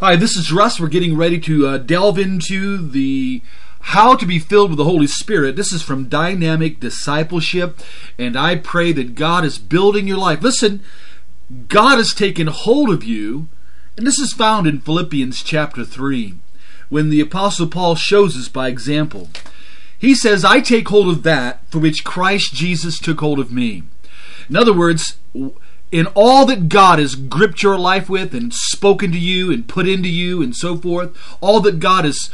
Hi, this is Russ. We're getting ready to delve into the How to be Filled with the Holy Spirit. This is from Dynamic Discipleship, and I pray that God is building your life. Listen, God has taken hold of you, and this is found in Philippians chapter 3, when the Apostle Paul shows us by example. He says, I take hold of that for which Christ Jesus took hold of me. In other words, in all that God has gripped your life with and spoken to you and put into you and so forth, all that God is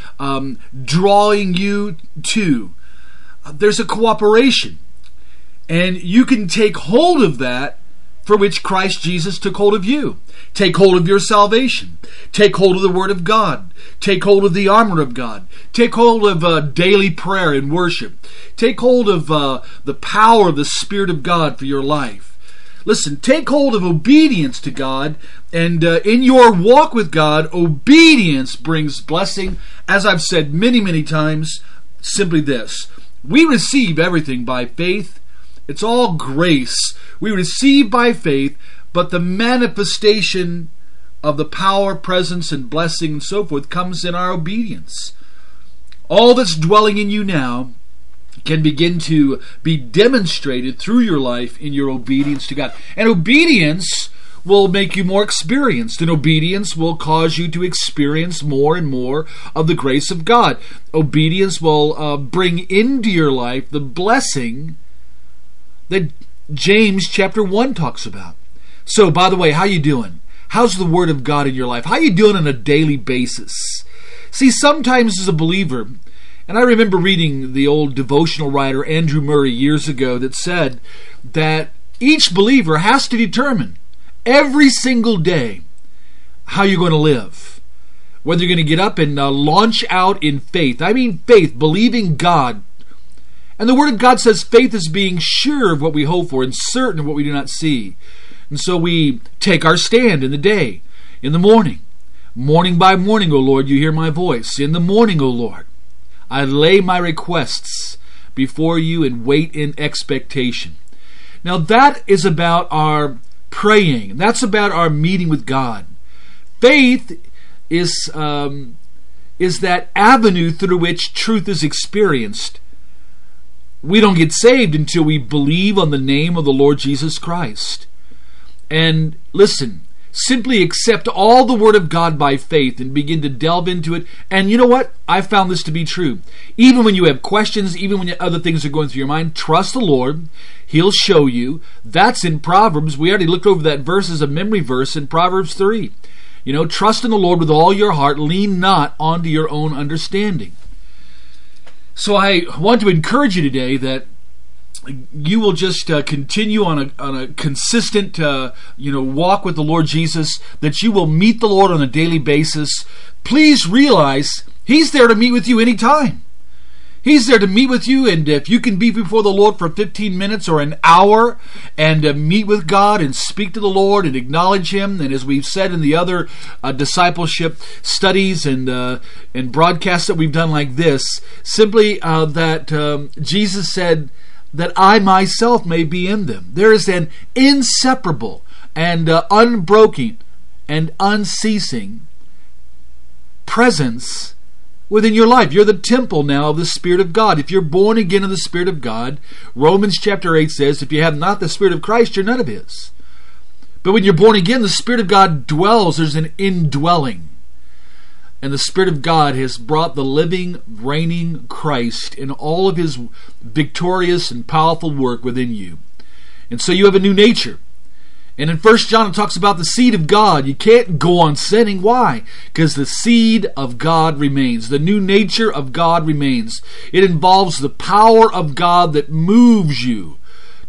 drawing you to, there's a cooperation. And you can take hold of that for which Christ Jesus took hold of you. Take hold of your salvation. Take hold of the Word of God. Take hold of the armor of God. Take hold of daily prayer and worship. Take hold of the power of the Spirit of God for your life. Listen, take hold of obedience to God, and in your walk with God, obedience brings blessing. As I've said many, many times, simply this: we receive everything by faith. It's all grace. We receive by faith, but the manifestation of the power, presence, and blessing, and so forth, comes in our obedience. All that's dwelling in you now can begin to be demonstrated through your life in your obedience to God. And obedience will make you more experienced, and obedience will cause you to experience more and more of the grace of God. Obedience will bring into your life the blessing that James chapter 1 talks about. So, by the way, how you doing? How's the Word of God in your life? How you doing on a daily basis? See, sometimes as a believer, and I remember reading the old devotional writer Andrew Murray years ago that said that each believer has to determine every single day how you're going to live. Whether you're going to get up and launch out in faith. I mean faith, believing God. And the Word of God says faith is being sure of what we hope for and certain of what we do not see. And so we take our stand in the day, in the morning. Morning by morning, O Lord, you hear my voice. In the morning, O Lord, I lay my requests before you and wait in expectation. Now that is about our praying. That's about our meeting with God. Faith is that avenue through which truth is experienced. We don't get saved until we believe on the name of the Lord Jesus Christ. And listen, simply accept all the Word of God by faith and begin to delve into it. And you know what? I found this to be true. Even when you have questions, even when other things are going through your mind, trust the Lord. He'll show you. That's in Proverbs. We already looked over that verse as a memory verse in Proverbs 3. You know, trust in the Lord with all your heart. Lean not onto your own understanding. So I want to encourage you today that you will just continue on a consistent walk with the Lord Jesus, that you will meet the Lord on a daily basis. Please realize He's there to meet with you anytime. He's there to meet with you, and if you can be before the Lord for 15 minutes or an hour and meet with God and speak to the Lord and acknowledge Him, and as we've said in the other discipleship studies and broadcasts that we've done like this, simply that Jesus said, that I myself may be in them. There is an inseparable and unbroken and unceasing presence within your life. You're the temple now of the Spirit of God. If you're born again of the Spirit of God, Romans chapter 8 says, if you have not the Spirit of Christ, you're none of His. But when you're born again, the Spirit of God dwells. There's an indwelling. And the Spirit of God has brought the living, reigning Christ in all of His victorious and powerful work within you. And so you have a new nature. And in First John it talks about the seed of God. You can't go on sinning. Why? Because the seed of God remains. The new nature of God remains. It involves the power of God that moves you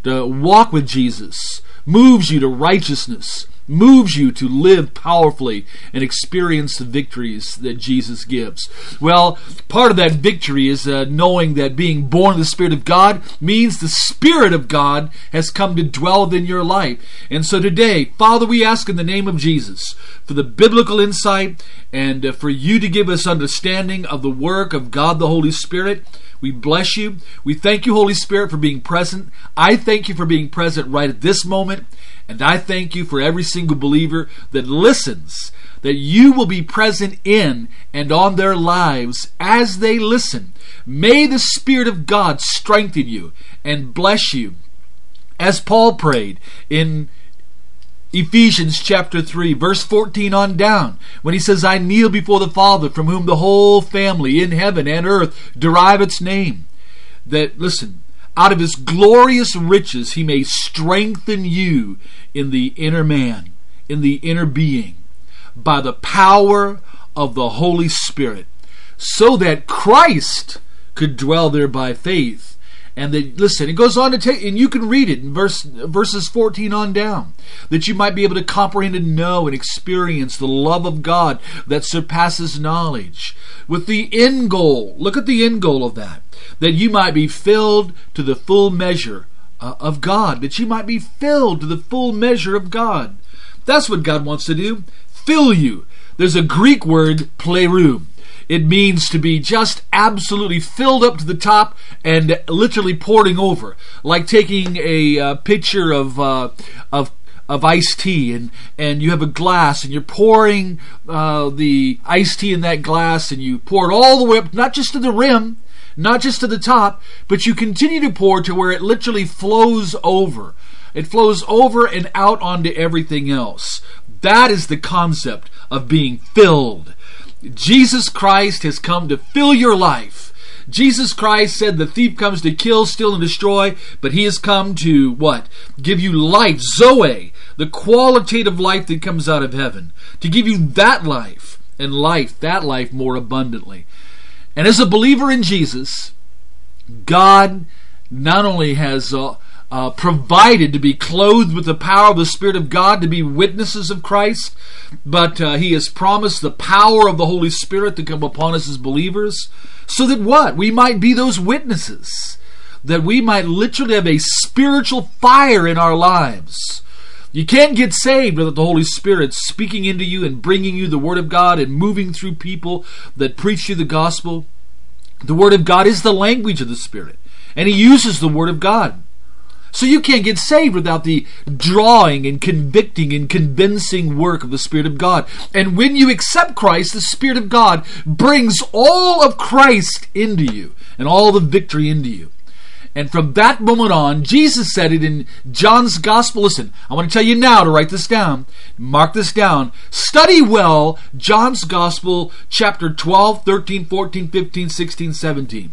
to walk with Jesus, moves you to righteousness, moves you to live powerfully and experience the victories that Jesus gives. Well, part of that victory is knowing that being born of the Spirit of God means the Spirit of God has come to dwell within your life. And so today, Father, we ask in the name of Jesus for the biblical insight and for you to give us understanding of the work of God the Holy Spirit. We bless you. We thank you, Holy Spirit, for being present. I thank you for being present right at this moment. And I thank you for every single believer that listens, that you will be present in and on their lives as they listen. May the Spirit of God strengthen you and bless you. As Paul prayed in Ephesians chapter 3, verse 14 on down, when he says, I kneel before the Father, from whom the whole family in heaven and earth derive its name. That, listen, out of his glorious riches he may strengthen you in the inner man, in the inner being, by the power of the Holy Spirit, so that Christ could dwell there by faith. And then, listen, it goes on to take, and you can read it in verses 14 on down, that you might be able to comprehend and know and experience the love of God that surpasses knowledge. With the end goal, look at the end goal of that you might be filled to the full measure of God, that you might be filled to the full measure of God. That's what God wants to do, fill you. There's a Greek word, pleroo. It means to be just absolutely filled up to the top and literally pouring over, like taking a pitcher of iced tea, and you have a glass, and you're pouring the iced tea in that glass, and you pour it all the way up, not just to the rim, not just to the top, but you continue to pour to where it literally flows over. It flows over and out onto everything else. That is the concept of being filled. Jesus Christ has come to fill your life. Jesus Christ said the thief comes to kill, steal, and destroy, but he has come to what? Give you life, Zoe, the qualitative life that comes out of heaven, to give you that life, and life, that life more abundantly. And as a believer in Jesus, God not only has provided to be clothed with the power of the Spirit of God to be witnesses of Christ, but he has promised the power of the Holy Spirit to come upon us as believers, so that what? We might be those witnesses, that we might literally have a spiritual fire in our lives. You can't get saved without the Holy Spirit speaking into you and bringing you the Word of God and moving through people that preach you the gospel. The Word of God is the language of the Spirit, and he uses the Word of God. So you can't get saved without the drawing and convicting and convincing work of the Spirit of God. And when you accept Christ, the Spirit of God brings all of Christ into you and all the victory into you. And from that moment on, Jesus said it in John's Gospel. Listen, I want to tell you now to write this down. Mark this down. Study well John's Gospel, chapter 12, 13, 14, 15, 16, 17.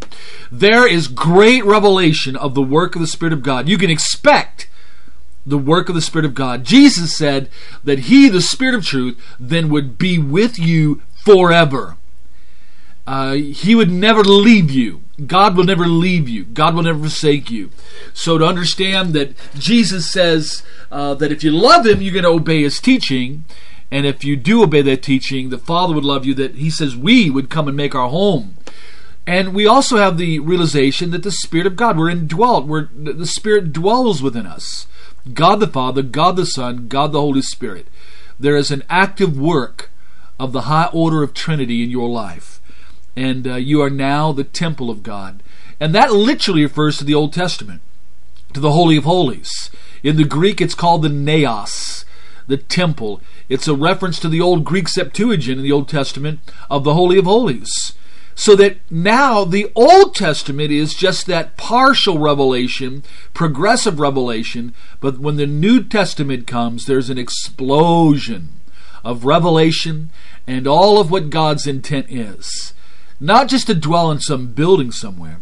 There is great revelation of the work of the Spirit of God. You can expect the work of the Spirit of God. Jesus said that he, the Spirit of truth, then would be with you forever. He would never leave you. God will never leave you. God will never forsake you. So to understand that Jesus says that if you love him, you're going to obey his teaching. And if you do obey that teaching, the Father would love you, that he says we would come and make our home. And we also have the realization that the Spirit of God, we're indwelt. The Spirit dwells within us. God the Father, God the Son, God the Holy Spirit. There is an active work of the high order of Trinity in your life. And you are now the temple of God. And that literally refers to the Old Testament, to the Holy of Holies. In the Greek, it's called the naos, the temple. It's a reference to the old Greek Septuagint in the Old Testament of the Holy of Holies. So that now the Old Testament is just that partial revelation, progressive revelation. But when the New Testament comes, there's an explosion of revelation and all of what God's intent is. Not just to dwell in some building somewhere,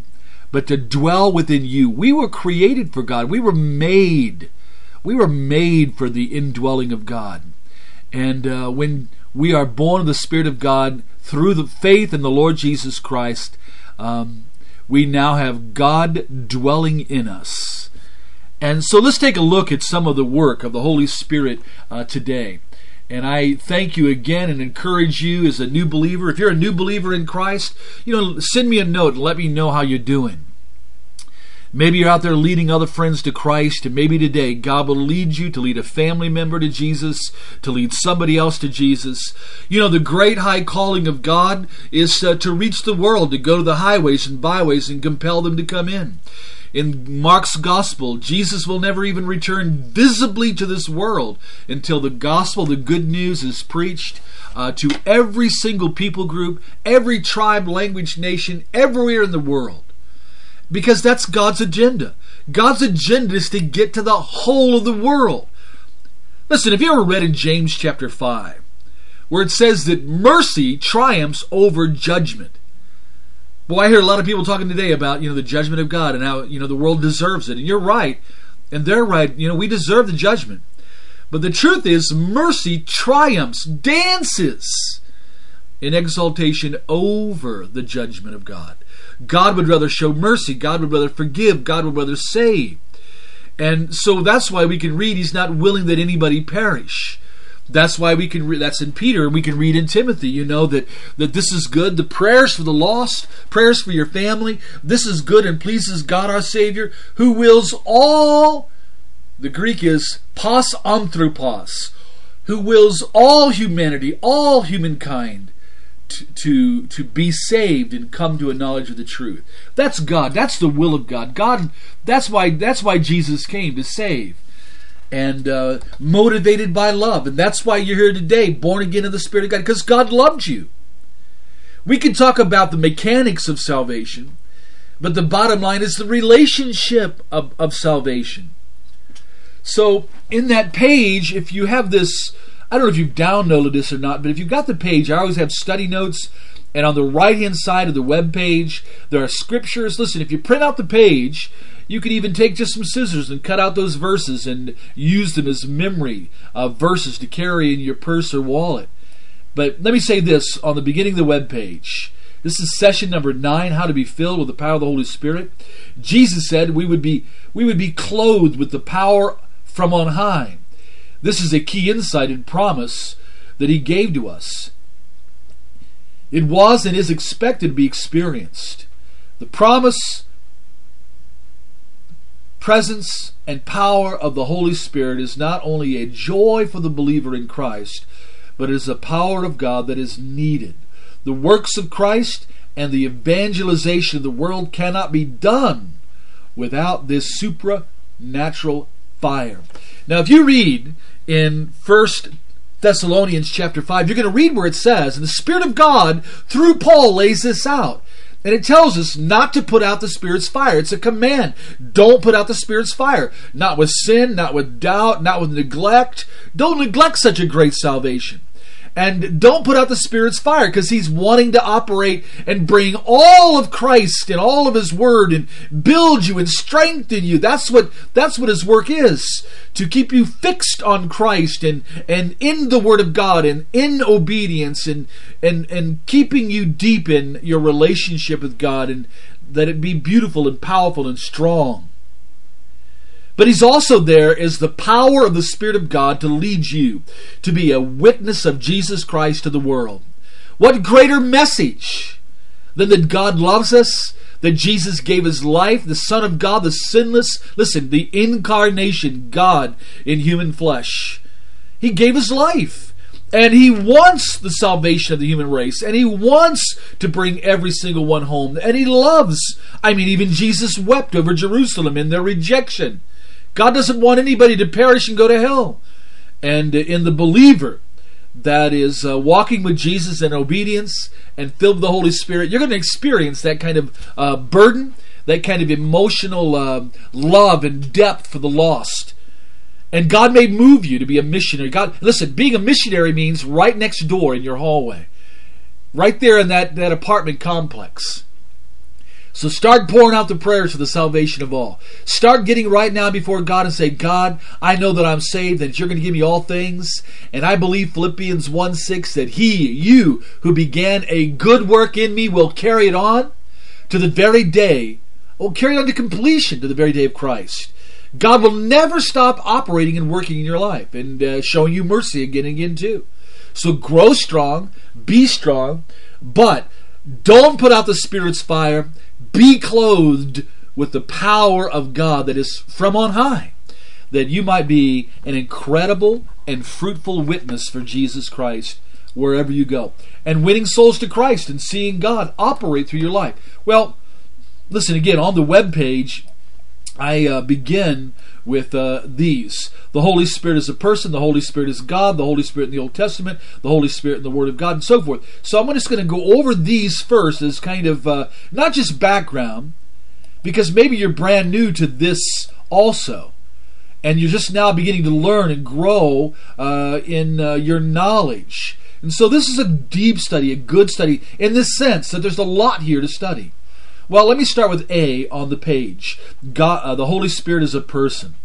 but to dwell within you. We were created for God. We were made for the indwelling of God. And when we are born of the Spirit of God through the faith in the Lord Jesus Christ, we now have God dwelling in us. And so let's take a look at some of the work of the Holy Spirit today. And I thank you again and encourage you as a new believer. If you're a new believer in Christ, send me a note and let me know how you're doing. Maybe you're out there leading other friends to Christ, and maybe today God will lead you to lead a family member to Jesus, to lead somebody else to Jesus. The great high calling of God is to reach the world, to go to the highways and byways and compel them to come in. In Mark's gospel, Jesus will never even return visibly to this world until the gospel, the good news, is preached to every single people group, every tribe, language, nation, everywhere in the world. Because that's God's agenda. God's agenda is to get to the whole of the world. Listen, have you ever read in James chapter 5, where it says that mercy triumphs over judgment? Well, I hear a lot of people talking today about, the judgment of God and how, the world deserves it. And you're right, and they're right. We deserve the judgment. But the truth is, mercy triumphs, dances in exaltation over the judgment of God. God would rather show mercy. God would rather forgive. God would rather save. And so that's why we can read He's not willing that anybody perish. That's why we can read, that's in Peter, and we can read in Timothy, that this is good. The prayers for the lost, prayers for your family, this is good and pleases God our Savior, who wills all, the Greek is pas anthropos, who wills all humanity, all humankind, to be saved and come to a knowledge of the truth. That's God. That's the will of God. God. That's why Jesus came, to save, and motivated by love. And that's why you're here today, born again in the Spirit of God, because God loved you. We can talk about the mechanics of salvation, but the bottom line is the relationship of salvation. So in that page, if you have this, I don't know if you've downloaded this or not, but if you've got the page, I always have study notes, and on the right-hand side of the web page, there are scriptures. Listen, if you print out the page, you can even take just some scissors and cut out those verses and use them as memory verses to carry in your purse or wallet. But let me say this on the beginning of the web page. This is session number 9, How to be Filled with the Power of the Holy Spirit. Jesus said we would be clothed with the power from on high. This is a key insight and promise that He gave to us. It was and is expected to be experienced. The promise, presence, and power of the Holy Spirit is not only a joy for the believer in Christ, but it is a power of God that is needed. The works of Christ and the evangelization of the world cannot be done without this supernatural fire. Now, if you read in First Thessalonians chapter 5, you're going to read where it says, and the Spirit of God, through Paul, lays this out. And it tells us not to put out the Spirit's fire. It's a command. Don't put out the Spirit's fire. Not with sin, not with doubt, not with neglect. Don't neglect such a great salvation. And don't put out the Spirit's fire, because He's wanting to operate and bring all of Christ and all of His Word and build you and strengthen you. That's what His work is, to keep you fixed on Christ and in the Word of God and in obedience and keeping you deep in your relationship with God, and that it be beautiful and powerful and strong. But He's also there as the power of the Spirit of God to lead you to be a witness of Jesus Christ to the world. What greater message than that God loves us, that Jesus gave His life, the Son of God, the sinless, listen, the incarnation, God in human flesh. He gave His life, and He wants the salvation of the human race, and He wants to bring every single one home, and He loves. Even Jesus wept over Jerusalem in their rejection. God doesn't want anybody to perish and go to hell. And in the believer that is walking with Jesus in obedience and filled with the Holy Spirit, you're going to experience that kind of burden, that kind of emotional love and depth for the lost. And God may move you to be a missionary. God, listen, being a missionary means right next door in your hallway, right there in that apartment complex. So start pouring out the prayers for the salvation of all. Start getting right now before God and say, God, I know that I'm saved and You're going to give me all things. And I believe Philippians 1:6, that you who began a good work in me will carry it on to the very day, will carry it on to completion to the very day of Christ. God will never stop operating and working in your life and showing you mercy again and again too. So grow strong, be strong, but don't put out the Spirit's fire. Be clothed with the power of God that is from on high, that you might be an incredible and fruitful witness for Jesus Christ wherever you go, and winning souls to Christ and seeing God operate through your life. Well, listen, again, on the webpage, I begin with these. The Holy Spirit is a person, the Holy Spirit is God, the Holy Spirit in the Old Testament, the Holy Spirit in the Word of God, and so forth. So I'm just going to go over these first as kind of, not just background, because maybe you're brand new to this also, and you're just now beginning to learn and grow in your knowledge. And so this is a deep study, a good study, in the sense that there's a lot here to study. Well, let me start with A on the page. God, the Holy Spirit is a person.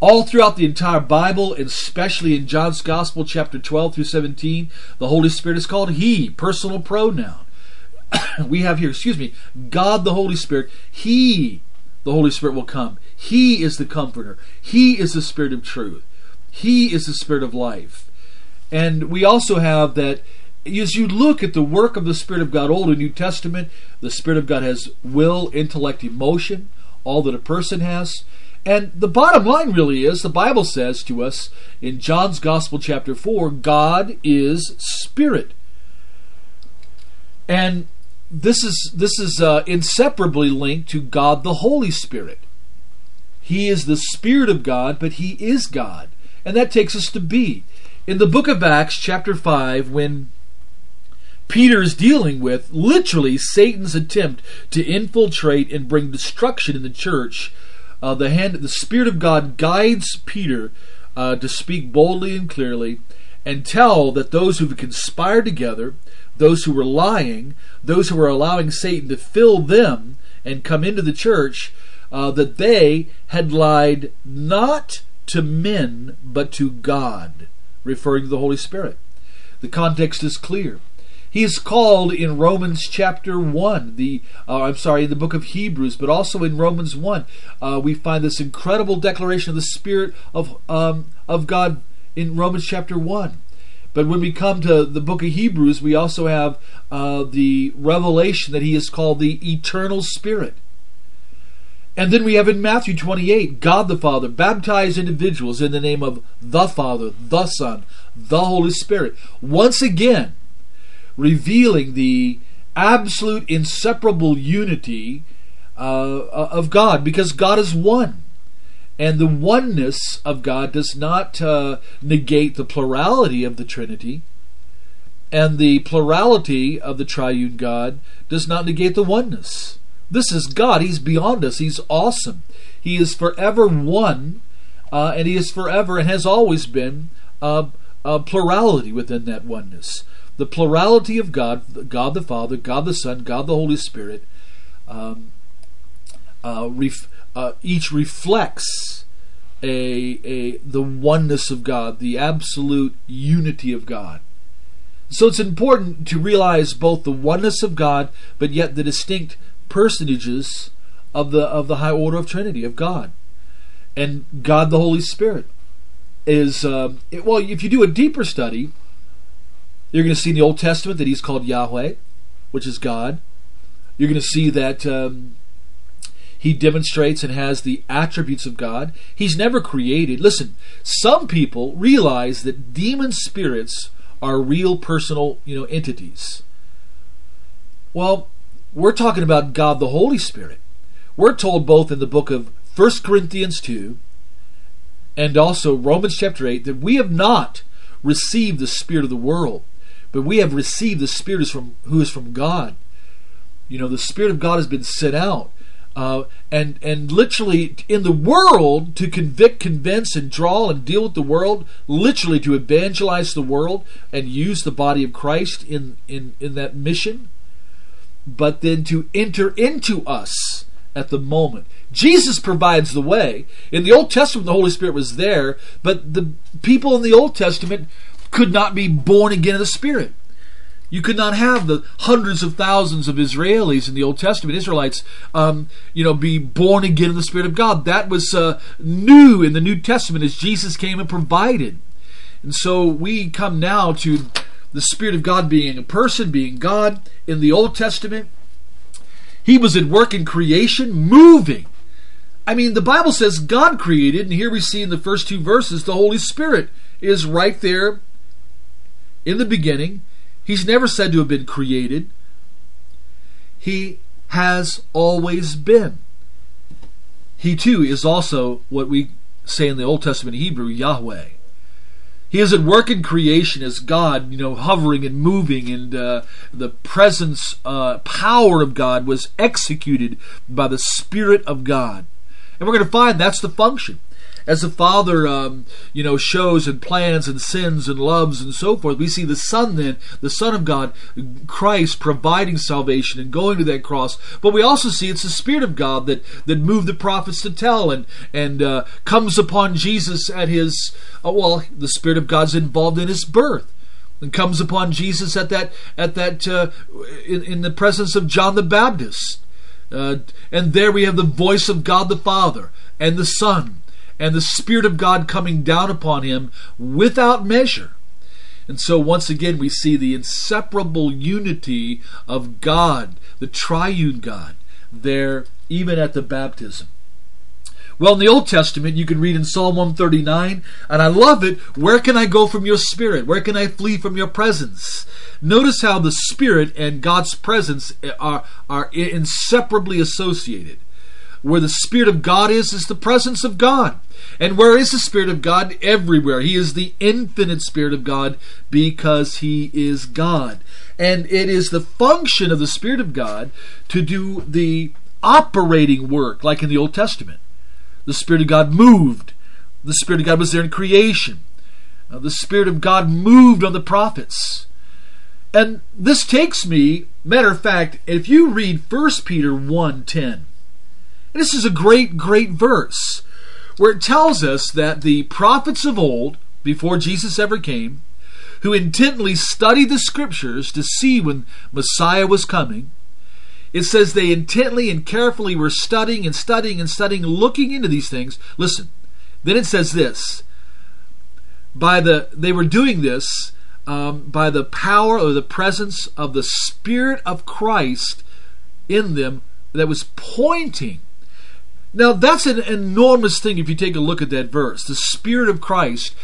All throughout the entire Bible, and especially in John's Gospel, chapter 12 through 17, the Holy Spirit is called He, personal pronoun. We have here, God the Holy Spirit. He, the Holy Spirit, will come. He is the Comforter. He is the Spirit of truth. He is the Spirit of life. And we also have that as you look at the work of the Spirit of God, Old and New Testament, the Spirit of God has will, intellect, emotion, all that a person has. And the bottom line really is, the Bible says to us in John's Gospel, chapter 4, God is Spirit. And this is inseparably linked to God the Holy Spirit. He is the Spirit of God, but He is God. And that takes us to B. In the book of Acts, chapter 5, when Peter is dealing with literally Satan's attempt to infiltrate and bring destruction in the church, the Spirit of God guides Peter to speak boldly and clearly and tell that those who conspired together, those who were lying, those who were allowing Satan to fill them and come into the church, that they had lied not to men but to God, referring to the Holy Spirit. The context is clear. He is called in Romans chapter 1, in the book of Hebrews, but also in Romans 1, we find this incredible declaration of the Spirit of God in Romans chapter 1. But when we come to the book of Hebrews, we also have the revelation that He is called the Eternal Spirit. And then we have in Matthew 28, God the Father baptized individuals in the name of the Father, the Son, the Holy Spirit. Once again, revealing the absolute inseparable unity of God, because God is one. And the oneness of God does not negate the plurality of the Trinity, and the plurality of the triune God does not negate the oneness. This is God. He's beyond us. He's awesome. He is forever one, and He is forever and has always been plurality within that oneness. The plurality of God, God the Father, God the Son, God the Holy Spirit, each reflects the oneness of God, the absolute unity of God. So it's important to realize both the oneness of God, but yet the distinct personages of the high order of Trinity of God, and God the Holy Spirit is if you do a deeper study. You're going to see in the Old Testament that He's called Yahweh, which is God. You're going to see that He demonstrates and has the attributes of God. He's never created. Listen, some people realize that demon spirits are real personal, entities. Well, we're talking about God the Holy Spirit. We're told both in the book of 1 Corinthians 2 and also Romans chapter 8 that we have not received the spirit of the world, but we have received the Spirit who is from God. The Spirit of God has been sent out, and literally in the world to convict, convince, and draw and deal with the world, literally to evangelize the world and use the body of Christ in that mission, but then to enter into us at the moment. Jesus provides the way. In the Old Testament, the Holy Spirit was there, but the people in the Old Testament could not be born again in the Spirit. You could not have the hundreds of thousands of Israelis in the Old Testament, Israelites, be born again in the Spirit of God. That was new in the New Testament as Jesus came and provided. And so we come now to the Spirit of God being a person, being God. In the Old Testament, He was at work in creation, moving. The Bible says God created, and here we see in the first two verses, the Holy Spirit is right there in the beginning. He's never said to have been created. He has always been. He too is also what we say in the Old Testament Hebrew, Yahweh. He is at work in creation as God, hovering and moving, and the presence, power of God was executed by the Spirit of God. And we're going to find that's the function. As the Father, shows and plans and sins and loves and so forth, we see the Son then, the Son of God, Christ, providing salvation and going to that cross. But we also see it's the Spirit of God that moved the prophets to tell and comes upon Jesus at his... the Spirit of God's involved in his birth. And comes upon Jesus in the presence of John the Baptist. And there we have the voice of God the Father and the Son, and the Spirit of God coming down upon him without measure. And so once again we see the inseparable unity of God, the triune God, there even at the baptism. Well, in the Old Testament, you can read in Psalm 139, and I love it, where can I go from your Spirit? Where can I flee from your presence? Notice how the Spirit and God's presence are inseparably associated. Where the Spirit of God is the presence of God. And where is the Spirit of God? Everywhere. He is the infinite Spirit of God because He is God. And it is the function of the Spirit of God to do the operating work, like in the Old Testament. The Spirit of God moved. The Spirit of God was there in creation. The Spirit of God moved on the prophets. And this takes me, matter of fact, if you read 1 Peter 1:10, and this is a great, great verse where it tells us that the prophets of old, before Jesus ever came, who intently studied the Scriptures to see when Messiah was coming, it says they intently and carefully were studying, looking into these things. Listen, then it says this, they were doing this by the power or the presence of the Spirit of Christ in them that was pointing. Now, that's an enormous thing if you take a look at that verse, the Spirit of Christ.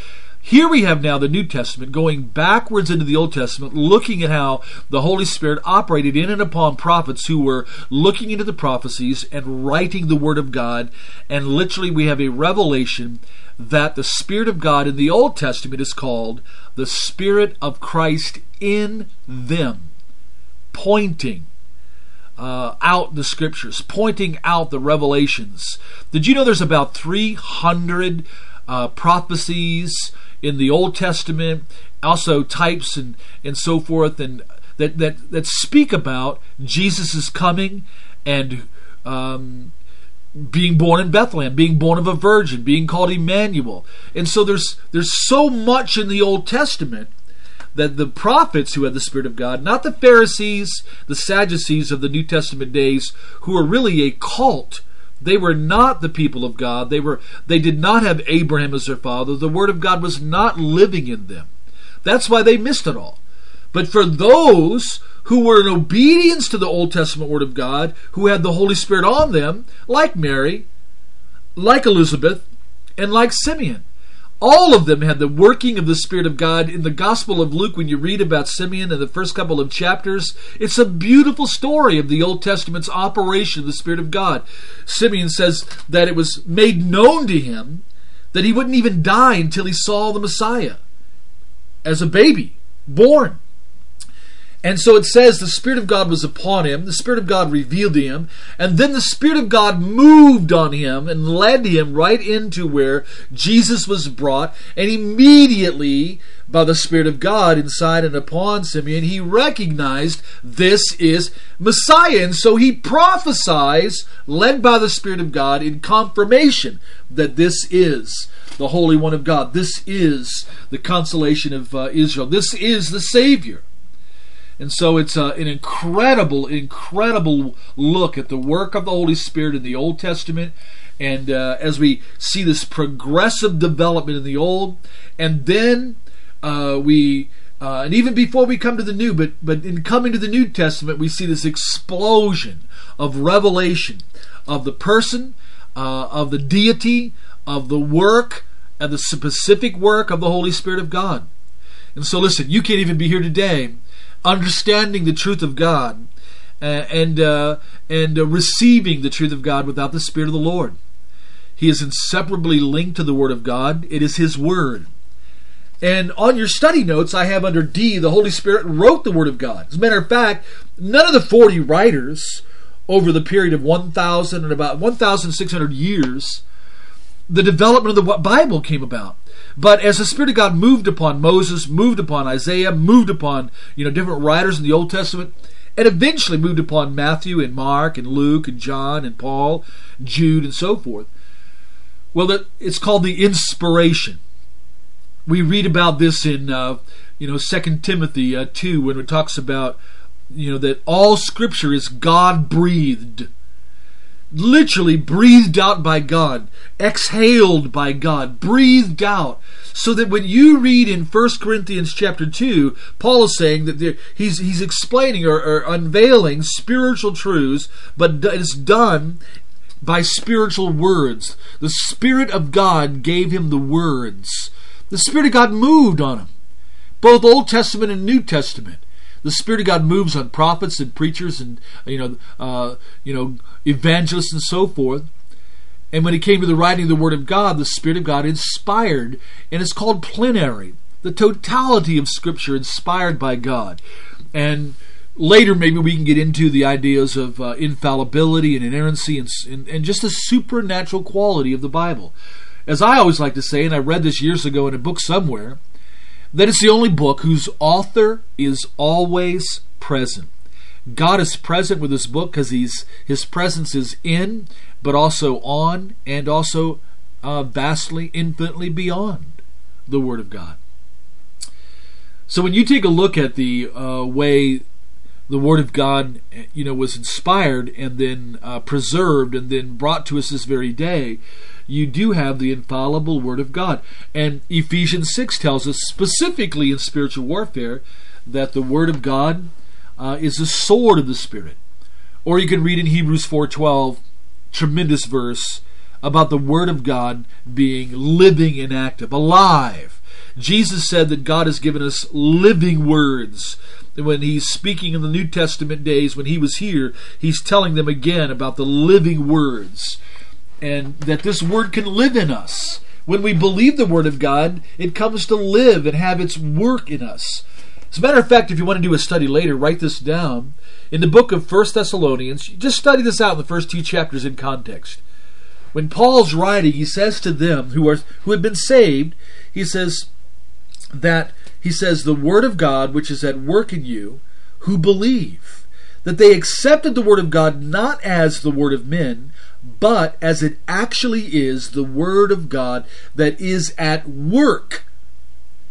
Here we have now the New Testament going backwards into the Old Testament, looking at how the Holy Spirit operated in and upon prophets who were looking into the prophecies and writing the Word of God. And literally we have a revelation that the Spirit of God in the Old Testament is called the Spirit of Christ in them, pointing out the Scriptures, pointing out the revelations. Did you know there's about 300 prophecies in the Old Testament, also types and so forth, and that speak about Jesus' coming and being born in Bethlehem, being born of a virgin, being called Emmanuel. And so there's so much in the Old Testament that the prophets who had the Spirit of God, not the Pharisees, the Sadducees of the New Testament days, who were really a cult, they were not the people of God. They did not have Abraham as their father. The Word of God was not living in them. That's why they missed it all. But for those who were in obedience to the Old Testament Word of God, who had the Holy Spirit on them, like Mary, like Elizabeth, and like Simeon, all of them had the working of the Spirit of God. In the Gospel of Luke, when you read about Simeon in the first couple of chapters, it's a beautiful story of the Old Testament's operation of the Spirit of God. Simeon says that it was made known to him that he wouldn't even die until he saw the Messiah as a baby, born. And so it says the Spirit of God was upon him, the Spirit of God revealed to him, and then the Spirit of God moved on him and led him right into where Jesus was brought, and immediately, by the Spirit of God inside and upon Simeon, he recognized this is Messiah. And so he prophesies, led by the Spirit of God, in confirmation that this is the Holy One of God. This is the consolation of Israel. This is the Savior. And so it's an incredible, incredible look at the work of the Holy Spirit in the Old Testament. And as we see this progressive development in the Old, and then and even before we come to the New, but in coming to the New Testament, we see this explosion of revelation of the person, of the deity, of the work, and the specific work of the Holy Spirit of God. And so listen, you can't even be here today understanding the truth of God and receiving the truth of God without the Spirit of the Lord. He is inseparably linked to the Word of God. It is His Word. And on your study notes, I have under D, the Holy Spirit wrote the Word of God. As a matter of fact, none of the 40 writers over the period of 1,000 and about 1,600 years, the development of the Bible came about. But as the Spirit of God moved upon Moses, moved upon Isaiah, moved upon different writers in the Old Testament, and eventually moved upon Matthew and Mark and Luke and John and Paul, Jude and so forth. Well, it's called the inspiration. We read about this in Second Timothy 2 when it talks about that all Scripture is God-breathed. Literally breathed out by God, exhaled by God, breathed out. So that when you read in 1 Corinthians chapter 2, Paul is saying that he's explaining or unveiling spiritual truths, but it's done by spiritual words. The Spirit of God gave him the words. The Spirit of God moved on him, both Old Testament and New Testament. The Spirit of God moves on prophets and preachers and evangelists and so forth. And when it came to the writing of the Word of God, the Spirit of God inspired, and it's called plenary, the totality of Scripture inspired by God. And later maybe we can get into the ideas of infallibility and inerrancy and just the supernatural quality of the Bible. As I always like to say, and I read this years ago in a book somewhere, that it's the only book whose author is always present. God is present with this book because His presence is in, but also on, and also vastly, infinitely beyond the Word of God. So when you take a look at the way the Word of God was inspired and then preserved and then brought to us this very day, you do have the infallible Word of God. And Ephesians 6 tells us specifically in spiritual warfare that the Word of God is the sword of the Spirit. Or you can read in Hebrews 4:12, tremendous verse, about the Word of God being living and active, alive. Jesus said that God has given us living words. When He's speaking in the New Testament days, when He was here, He's telling them again about the living words. And that this Word can live in us. When we believe the Word of God, it comes to live and have its work in us. As a matter of fact, if you want to do a study later, write this down. In the book of First Thessalonians, just study this out in the first two chapters in context. When Paul's writing, he says to them who have been saved, he says the Word of God, which is at work in you, who believe, that they accepted the Word of God not as the word of men, but as it actually is, the Word of God that is at work,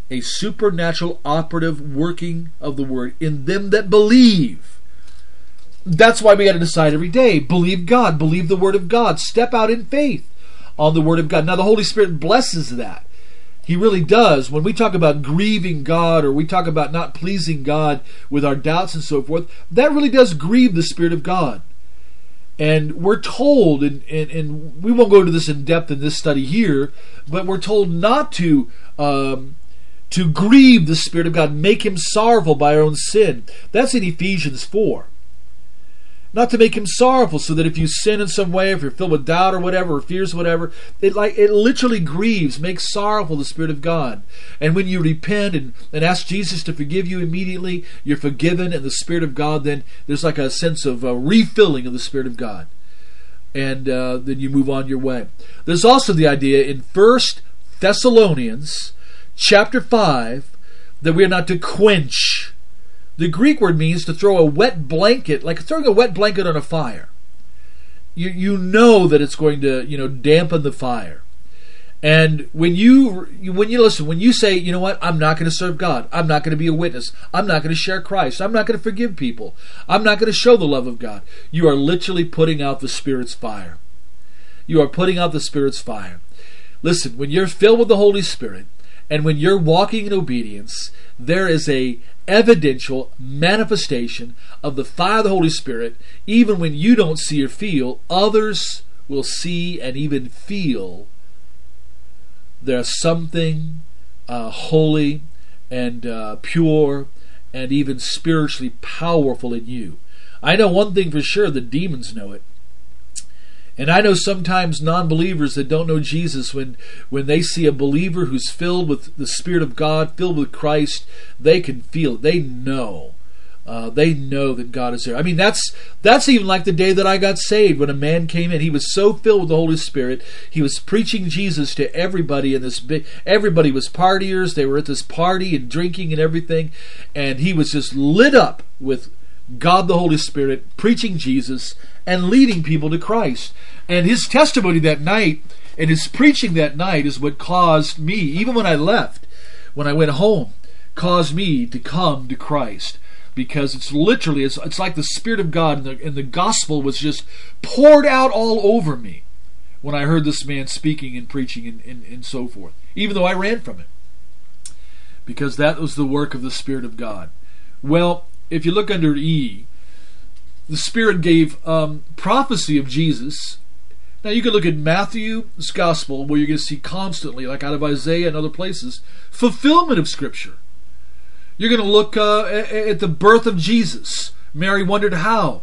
a supernatural operative working of the Word in them that believe. That's why we got to decide every day, believe God, believe the Word of God, step out in faith on the Word of God. Now the Holy Spirit blesses that. He really does. When we talk about grieving God, or we talk about not pleasing God with our doubts and so forth, that really does grieve the Spirit of God. And we're told, and we won't go into this in depth in this study here, but we're told not to to grieve the Spirit of God, make Him sorrowful by our own sin. That's in Ephesians 4. Not to make Him sorrowful, so that if you sin in some way, if you're filled with doubt or whatever, or fears or whatever, it literally grieves, makes sorrowful the Spirit of God. And when you repent and ask Jesus to forgive you immediately, you're forgiven, and the Spirit of God, then there's like a sense of refilling of the Spirit of God. And then you move on your way. There's also the idea in 1 Thessalonians chapter 5 that we are not to quench. The Greek word means to throw a wet blanket, like throwing a wet blanket on a fire. You know that it's going to dampen the fire. And when you say, you know what, I'm not going to serve God, I'm not going to be a witness, I'm not going to share Christ, I'm not going to forgive people, I'm not going to show the love of God, you are literally putting out the Spirit's fire. You are putting out the Spirit's fire. Listen, when you're filled with the Holy Spirit, and when you're walking in obedience, there is a evidential manifestation of the fire of the Holy Spirit. Even when you don't see or feel, others will see and even feel there's something holy and pure and even spiritually powerful in you. I know one thing for sure, the demons know it. And I know sometimes non-believers that don't know Jesus, when they see a believer who's filled with the Spirit of God, filled with Christ, they can feel it. They know that God is there. I mean, that's even like the day that I got saved, when a man came in. He was so filled with the Holy Spirit. He was preaching Jesus to everybody in this big. Everybody was partiers. They were at this party and drinking and everything. And he was just lit up with God the Holy Spirit, preaching Jesus and leading people to Christ. And his testimony that night and his preaching that night is what caused me, even when I left, when I went home, caused me to come to Christ. Because it's literally, it's like the Spirit of God and the gospel was just poured out all over me when I heard this man speaking and preaching and so forth, even though I ran from it. Because that was the work of the Spirit of God. Well, if you look under E, the Spirit gave prophecy of Jesus. Now you can look at Matthew's Gospel, where you're going to see constantly, like out of Isaiah and other places, fulfillment of Scripture. You're going to look at the birth of Jesus. Mary wondered how.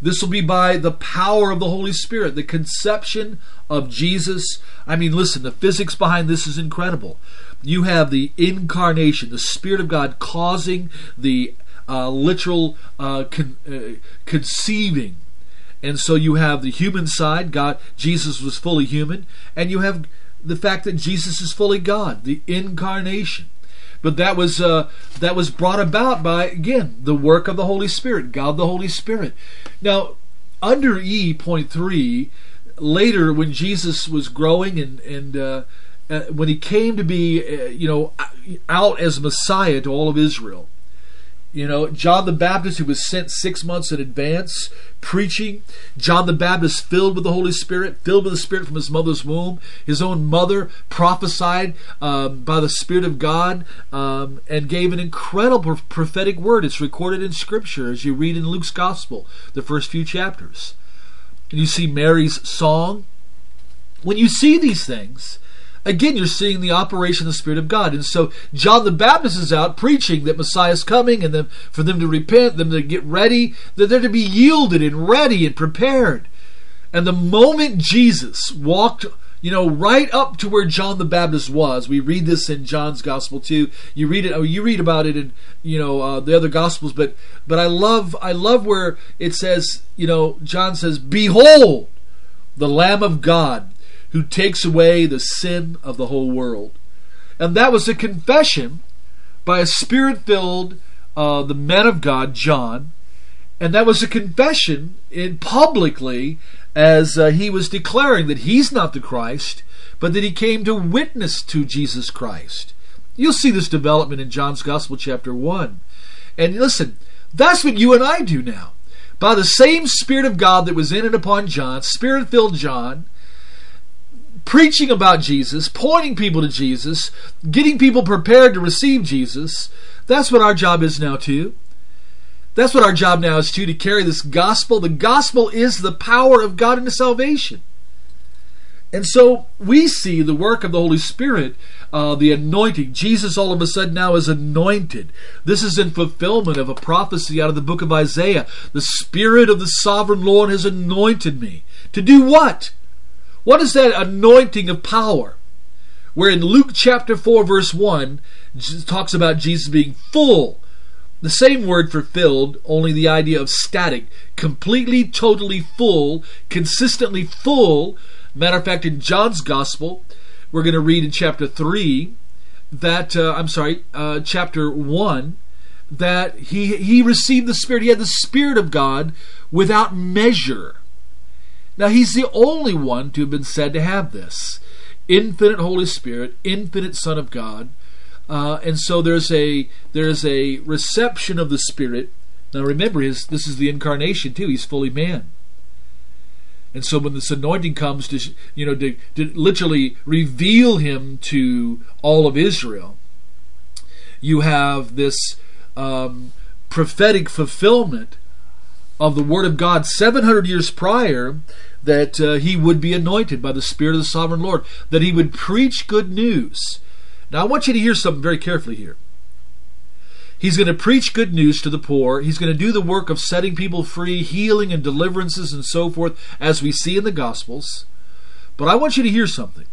This will be by the power of the Holy Spirit, the conception of Jesus. I mean, listen, the physics behind this is incredible. You have the incarnation, the Spirit of God causing the literal conceiving, and so you have the human side. God, Jesus was fully human, and you have the fact that Jesus is fully God, the incarnation. But that was brought about by, again, the work of the Holy Spirit, God the Holy Spirit. Now, under E.3, later when Jesus was growing and when he came to be, out as Messiah to all of Israel. You know, John the Baptist, who was sent 6 months in advance, preaching. John the Baptist filled with the Holy Spirit, filled with the Spirit from his mother's womb. His own mother prophesied by the Spirit of God and gave an incredible prophetic word. It's recorded in Scripture as you read in Luke's Gospel, the first few chapters. And you see Mary's song. When you see these things, again, you're seeing the operation of the Spirit of God. And so John the Baptist is out preaching that Messiah's coming, and then for them to repent, them to get ready, that they're to be yielded and ready and prepared. And the moment Jesus walked, right up to where John the Baptist was, we read this in John's Gospel too. You read about it in the other Gospels, but I love where it says, John says, "Behold, the Lamb of God, who takes away the sin of the whole world." And that was a confession by a Spirit-filled, the man of God, John. And that was a confession in publicly as he was declaring that he's not the Christ, but that he came to witness to Jesus Christ. You'll see this development in John's Gospel, chapter 1. And listen, that's what you and I do now. By the same Spirit of God that was in and upon John, Spirit-filled John, preaching about Jesus, pointing people to Jesus, getting people prepared to receive Jesus. That's what our job is now too. That's what our job now is too, to carry this gospel. The gospel is the power of God into salvation. And so we see the work of the Holy Spirit, the anointing. Jesus all of a sudden now is anointed. This is in fulfillment of a prophecy out of the book of Isaiah. The Spirit of the Sovereign Lord has anointed me. To do what? What is that anointing of power? Where in Luke chapter 4 verse 1, it talks about Jesus being full. The same word for filled, only the idea of static. Completely, totally full, consistently full. Matter of fact, in John's Gospel, we're going to read in chapter 1, that he received the Spirit. He had the Spirit of God without measure. Now, he's the only one to have been said to have this. Infinite Holy Spirit, infinite Son of God. And so there's a reception of the Spirit. Now, remember, this is the incarnation, too. He's fully man. And so when this anointing comes to literally reveal him to all of Israel, you have this prophetic fulfillment of the Word of God 700 years prior, that he would be anointed by the Spirit of the Sovereign Lord, that he would preach good news. Now I want you to hear something very carefully here. He's going to preach good news to the poor. He's going to do the work of setting people free, healing and deliverances and so forth, as we see in the Gospels. But I want you to hear something.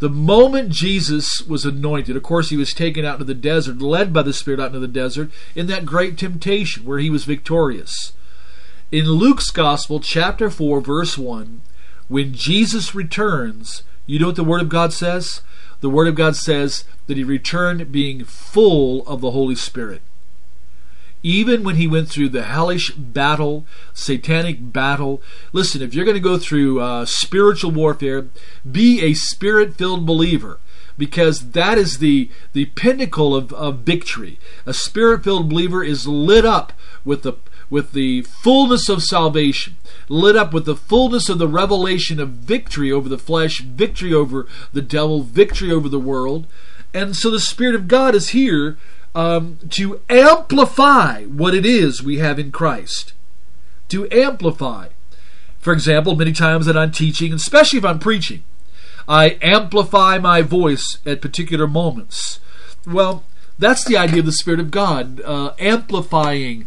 The moment Jesus was anointed, of course he was taken out into the desert, led by the Spirit out into the desert, in that great temptation where he was victorious. In Luke's Gospel, chapter 4, verse 1, when Jesus returns, you know what the Word of God says? The Word of God says that he returned being full of the Holy Spirit. Even when he went through the hellish battle, satanic battle, listen, if you're going to go through spiritual warfare, be a Spirit-filled believer, because that is the pinnacle of victory. A Spirit-filled believer is lit up with the fullness of salvation, lit up with the fullness of the revelation of victory over the flesh, victory over the devil, victory over the world. And so the Spirit of God is here to amplify what it is we have in Christ. To amplify. For example, many times that I'm teaching, especially if I'm preaching, I amplify my voice at particular moments. Well, that's the idea of the Spirit of God, amplifying,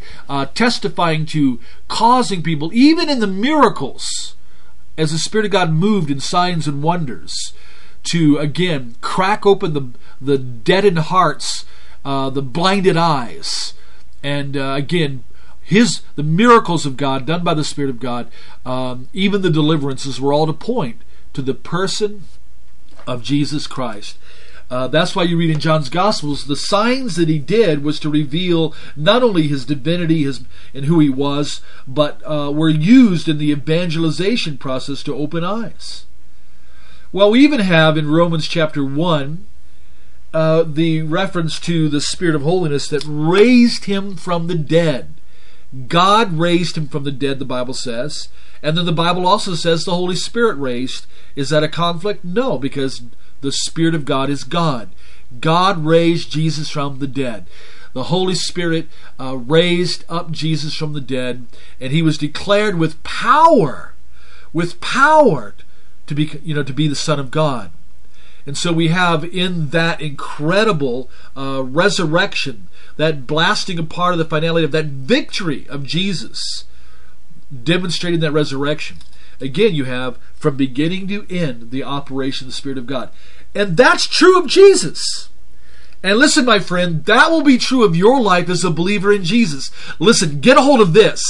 testifying to, causing people, even in the miracles, as the Spirit of God moved in signs and wonders, to, again, crack open the deadened hearts, the blinded eyes, and again, the miracles of God, done by the Spirit of God, even the deliverances, were all to point to the person of Jesus Christ. That's why you read in John's Gospels, the signs that he did was to reveal not only his divinity and who he was, but were used in the evangelization process to open eyes. Well, we even have in Romans chapter 1 the reference to the Spirit of holiness that raised him from the dead. God raised him from the dead, the Bible says. And then the Bible also says the Holy Spirit raised. Is that a conflict? No, because the Spirit of God is God. God raised Jesus from the dead. The Holy Spirit raised up Jesus from the dead, and he was declared with power to be, to be the Son of God. And so we have in that incredible resurrection, that blasting apart of the finality of that victory of Jesus, demonstrating that resurrection. Again, you have from beginning to end the operation of the Spirit of God. And that's true of Jesus. And listen, my friend, that will be true of your life as a believer in Jesus. Listen, get a hold of this.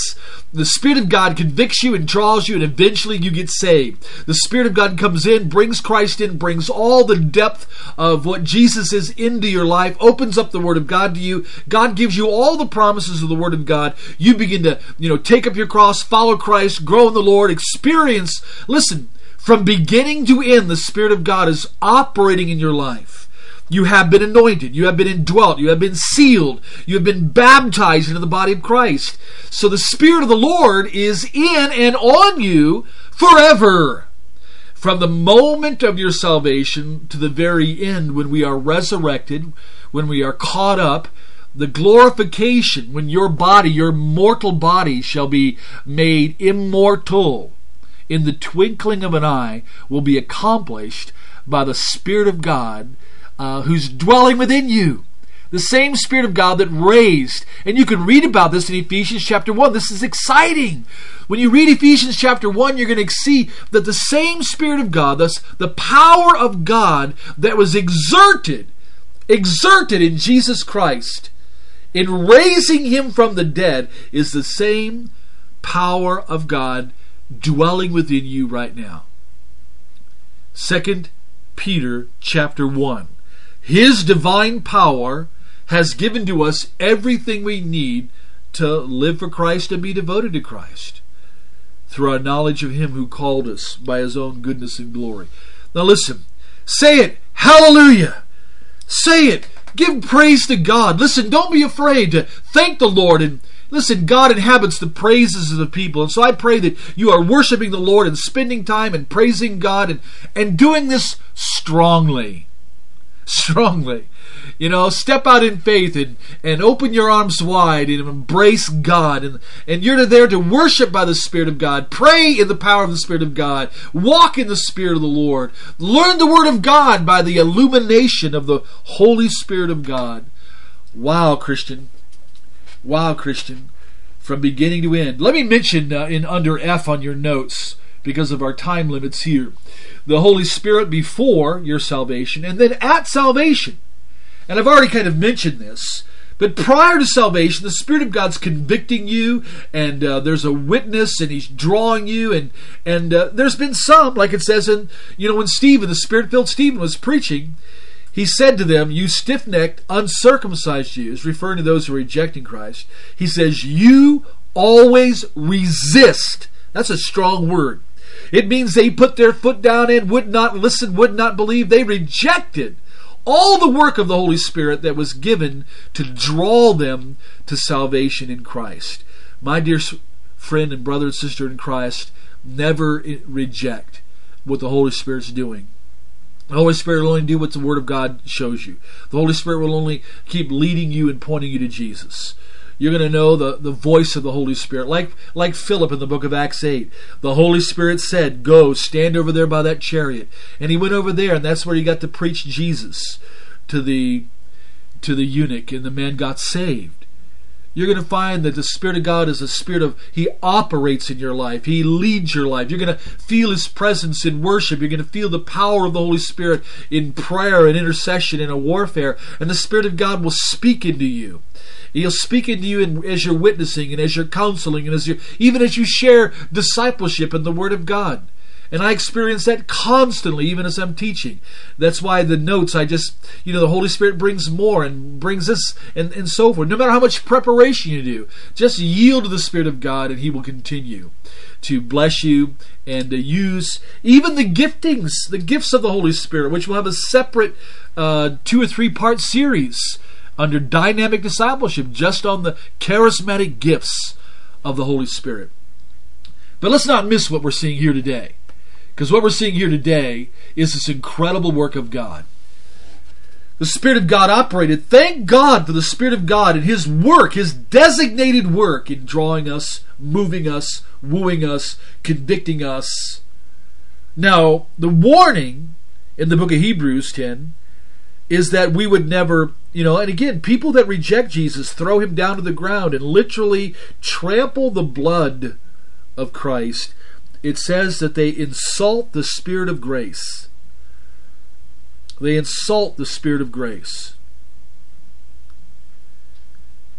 The Spirit of God convicts you and draws you, and eventually you get saved. The Spirit of God comes in, brings Christ in, brings all the depth of what Jesus is into your life, opens up the Word of God to you. God gives you all the promises of the Word of God. You begin to, take up your cross, follow Christ, grow in the Lord, experience. Listen, from beginning to end, the Spirit of God is operating in your life. You have been anointed, you have been indwelt, you have been sealed, you have been baptized into the body of Christ. So the Spirit of the Lord is in and on you forever. From the moment of your salvation to the very end, when we are resurrected, when we are caught up, the glorification, when your body, your mortal body, shall be made immortal, in the twinkling of an eye, will be accomplished by the Spirit of God, who's dwelling within you. The same Spirit of God that raised. And you can read about this in Ephesians chapter 1. This is exciting. When you read Ephesians chapter 1, you're going to see that the same Spirit of God, the power of God that was exerted in Jesus Christ, in raising him from the dead, is the same power of God dwelling within you right now. 2 Peter chapter 1. His divine power has given to us everything we need to live for Christ and be devoted to Christ, through our knowledge of him who called us by his own goodness and glory. Now listen, say it, hallelujah! Say it, give praise to God. Listen, don't be afraid to thank the Lord. And listen, God inhabits the praises of the people. And so I pray that you are worshiping the Lord and spending time and praising God and doing this strongly. Strongly. Step out in faith and open your arms wide and embrace God. And you're there to worship by the Spirit of God. Pray in the power of the Spirit of God. Walk in the Spirit of the Lord. Learn the Word of God by the illumination of the Holy Spirit of God. Wow, Christian, from beginning to end. Let me mention in under F on your notes, because of our time limits here, the Holy Spirit before your salvation and then at salvation. And I've already kind of mentioned this, but prior to salvation, the Spirit of God's convicting you, and there's a witness, and He's drawing you, and there's been some, like it says in, when Stephen, the Spirit-filled Stephen, was preaching, he said to them, "You stiff-necked, uncircumcised Jews," referring to those who are rejecting Christ. He says, "You always resist." That's a strong word. It means they put their foot down and would not listen, would not believe. They rejected all the work of the Holy Spirit that was given to draw them to salvation in Christ. My dear friend and brother and sister in Christ, never reject what the Holy Spirit's doing. The Holy Spirit will only do what the Word of God shows you. The Holy Spirit will only keep leading you and pointing you to Jesus. You're going to know the voice of the Holy Spirit. Like Philip in the book of Acts 8. The Holy Spirit said, "Go, stand over there by that chariot." And he went over there, and that's where he got to preach Jesus to the eunuch, and the man got saved. You're going to find that the Spirit of God is a Spirit of, He operates in your life. He leads your life. You're going to feel His presence in worship. You're going to feel the power of the Holy Spirit in prayer and intercession and a warfare. And the Spirit of God will speak into you. He'll speak into you as you're witnessing and as you're counseling and even as you share discipleship in the Word of God. And I experience that constantly, even as I'm teaching. That's why the notes, the Holy Spirit brings more and brings this and so forth. No matter how much preparation you do, just yield to the Spirit of God and He will continue to bless you and to use even the gifts of the Holy Spirit, which will have a separate 2 or 3 part series under Dynamic Discipleship, just on the charismatic gifts of the Holy Spirit. But let's not miss what we're seeing here today. Because what we're seeing here today is this incredible work of God. The Spirit of God operated. Thank God for the Spirit of God and His work, His designated work in drawing us, moving us, wooing us, convicting us. Now, the warning in the book of Hebrews 10 is that we would never, and again, people that reject Jesus throw Him down to the ground and literally trample the blood of Christ. It says that they insult the Spirit of grace. They insult the Spirit of grace.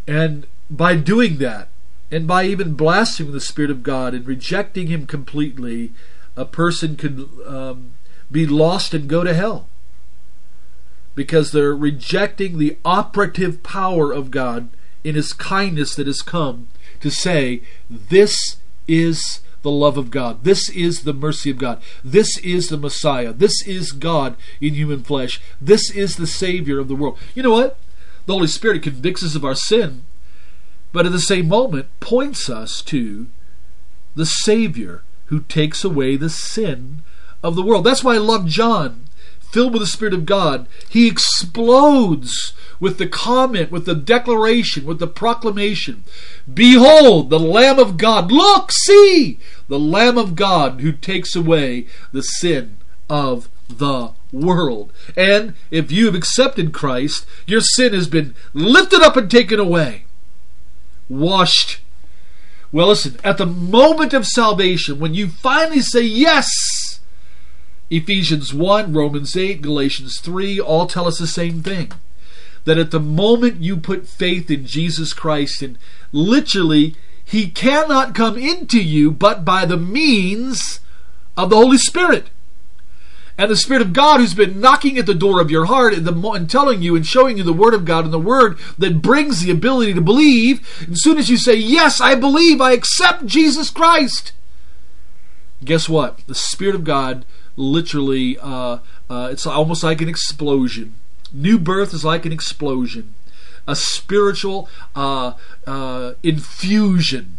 And by doing that, and by even blaspheming the Spirit of God and rejecting Him completely, a person could be lost and go to hell. Because they're rejecting the operative power of God in His kindness that has come to say, this is the love of God. This is the mercy of God. This is the Messiah. This is God in human flesh. This is the Savior of the world. You know what? The Holy Spirit convicts us of our sin, but at the same moment points us to the Savior who takes away the sin of the world. That's why I love John, filled with the Spirit of God. He explodes with the comment, with the declaration, with the proclamation. "Behold, the Lamb of God." Look, see, the Lamb of God who takes away the sin of the world. And if you have accepted Christ, your sin has been lifted up and taken away. Washed. Well, listen, at the moment of salvation, when you finally say yes, Ephesians 1, Romans 8, Galatians 3 all tell us the same thing. That at the moment you put faith in Jesus Christ, and literally He cannot come into you but by the means of the Holy Spirit. And the Spirit of God who's been knocking at the door of your heart and telling you and showing you the Word of God and the Word that brings the ability to believe. And as soon as you say, yes, I believe, I accept Jesus Christ. Guess what? The Spirit of God literally, it's almost like an explosion. New birth is like an explosion, a spiritual infusion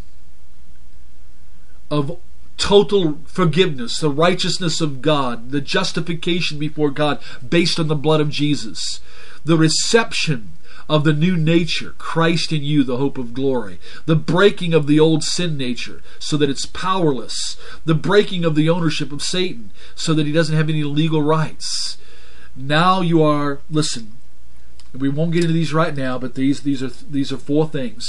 of total forgiveness, the righteousness of God, the justification before God based on the blood of Jesus, the reception of the new nature, Christ in you, the hope of glory. The breaking of the old sin nature so that it's powerless. The breaking of the ownership of Satan so that he doesn't have any legal rights. Now you are, listen, We won't get into these right now, but these are four things.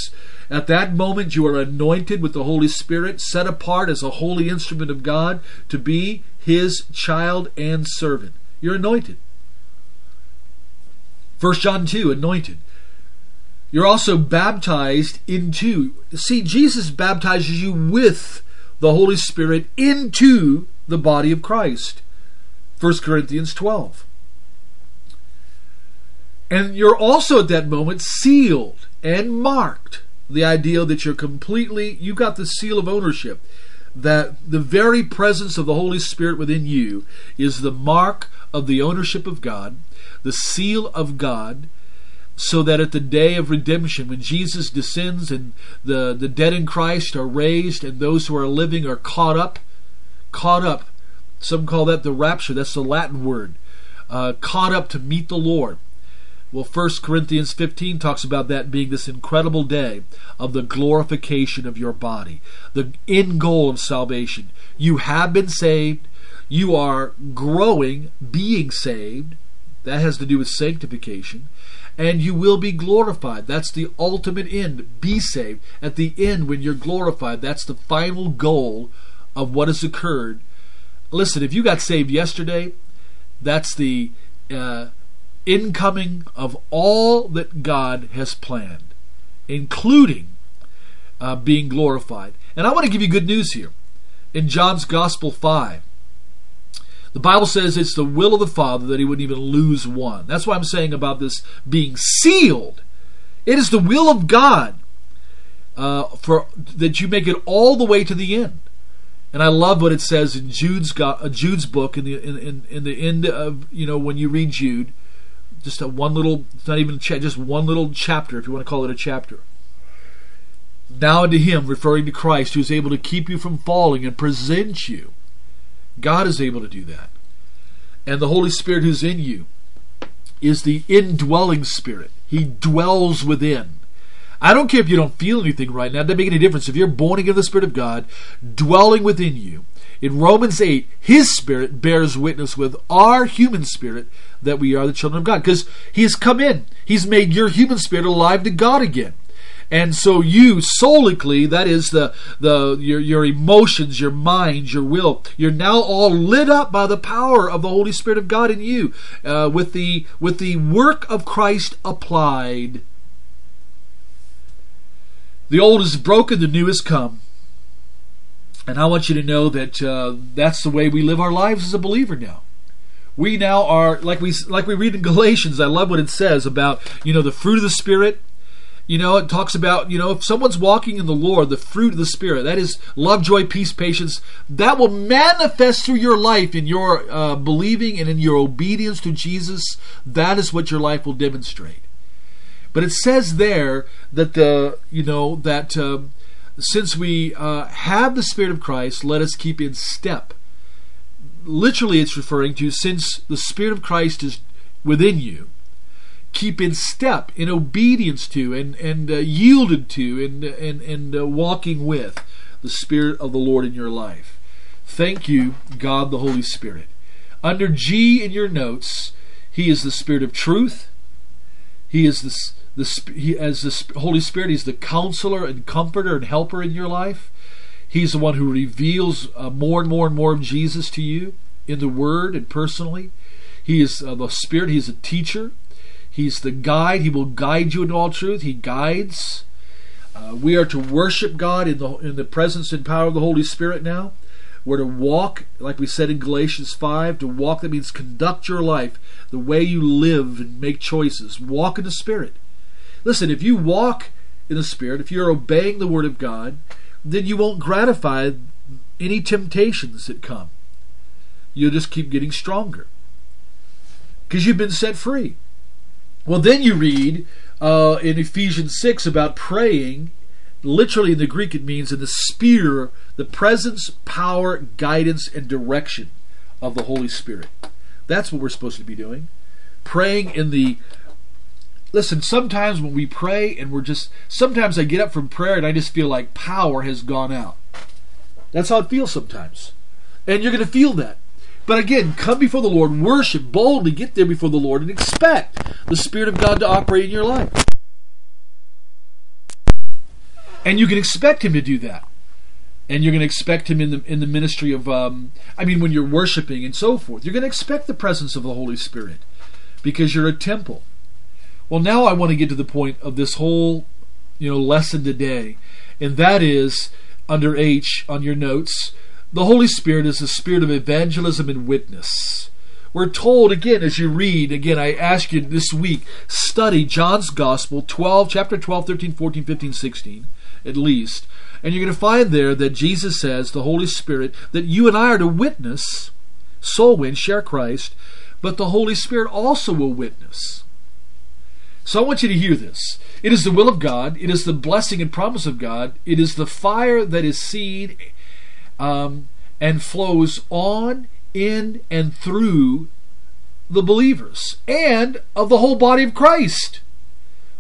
At that moment, you are anointed with the Holy Spirit, set apart as a holy instrument of God to be His child and servant. You're anointed. 1 John 2, anointed. You're also baptized into. See, Jesus baptizes you with the Holy Spirit into the body of Christ. 1 Corinthians 12. And you're also at that moment sealed and marked. The idea that you're completely, you've got the seal of ownership. That the very presence of the Holy Spirit within you is the mark of the ownership of God, the seal of God, so that at the day of redemption, when Jesus descends and the dead in Christ are raised and those who are living are caught up. Some call that the rapture. That's the Latin word. Caught up to meet the Lord. Well, 1 Corinthians 15 talks about that being this incredible day of the glorification of your body, the end goal of salvation. You have been saved. You are growing, being saved. That has to do with sanctification. And you will be glorified. That's the ultimate end. Be saved. At the end, when you're glorified, that's the final goal of what has occurred. Listen, if you got saved yesterday, that's the... incoming of all that God has planned, including being glorified. And I want to give you good news here. In John's Gospel 5, the Bible says it's the will of the Father that he wouldn't even lose one. That's why I'm saying about this being sealed. It is the will of God for that you make it all the way to the end. And I love what it says in Jude's book in the end of, you know, when you read Jude. Just one little chapter, if you want to call it a chapter. Now unto him, referring to Christ, who is able to keep you from falling and present you. God is able to do that. And the Holy Spirit who's in you is the indwelling Spirit. He dwells within. I don't care if you don't feel anything right now. It doesn't make any difference. If you're born again of the Spirit of God, dwelling within you. In Romans 8, His Spirit bears witness with our human spirit that we are the children of God. Because He has come in. He's made your human spirit alive to God again. And so you, solically, that is your emotions, your mind, your will, you're now all lit up by the power of the Holy Spirit of God in you. With the work of Christ applied. The old is broken, the new has come. And I want you to know that that's the way we live our lives as a believer now. We now are, like we read in Galatians, I love what it says about, you know, the fruit of the Spirit. You know, it talks about, you know, if someone's walking in the Lord, the fruit of the Spirit, that is love, joy, peace, patience, that will manifest through your life in your believing and in your obedience to Jesus. That is what your life will demonstrate. But it says there that, since we have the Spirit of Christ, let us keep in step. Literally, it's referring to, since the Spirit of Christ is within you, keep in step, in obedience to, and yielded to, and walking with the Spirit of the Lord in your life. Thank you, God the Holy Spirit. Under G in your notes, He is the Spirit of truth. He is the Holy Spirit. He's the counselor and comforter and helper in your life. He's the one who reveals more and more and more of Jesus to you in the Word and personally. He is the Spirit. He's a teacher. He's the guide. He will guide you into all truth. He guides. We are to worship God in the presence and power of the Holy Spirit now. We're to walk, like we said in Galatians 5, to walk, that means conduct your life the way you live and make choices. Walk in the Spirit. Listen, if you walk in the Spirit, if you're obeying the Word of God, then you won't gratify any temptations that come. You'll just keep getting stronger because you've been set free. Well, then you read in Ephesians 6 about praying. Literally in the Greek it means in the sphere, the presence, power, guidance, and direction of the Holy Spirit. That's what we're supposed to be doing. Praying in the... Listen, sometimes when we pray and we're just... Sometimes I get up from prayer and I just feel like power has gone out. That's how it feels sometimes. And you're going to feel that. But again, come before the Lord, worship, boldly get there before the Lord, and expect the Spirit of God to operate in your life. And you can expect Him to do that. And you're going to expect Him in the ministry of, when you're worshiping and so forth. You're going to expect the presence of the Holy Spirit because you're a temple. Well, now I want to get to the point of this whole lesson today. And that is, under H on your notes, the Holy Spirit is the spirit of evangelism and witness. We're told, again, as you read, I ask you this week, study John's Gospel, chapter 12, 13, 14, 15, 16, at least. And you're going to find there that Jesus says, the Holy Spirit, that you and I are to witness, soul win, share Christ, but the Holy Spirit also will witness. So I want you to hear this. It is the will of God. It is the blessing and promise of God. It is the fire that is seed and flows on, in, and through the believers and of the whole body of Christ.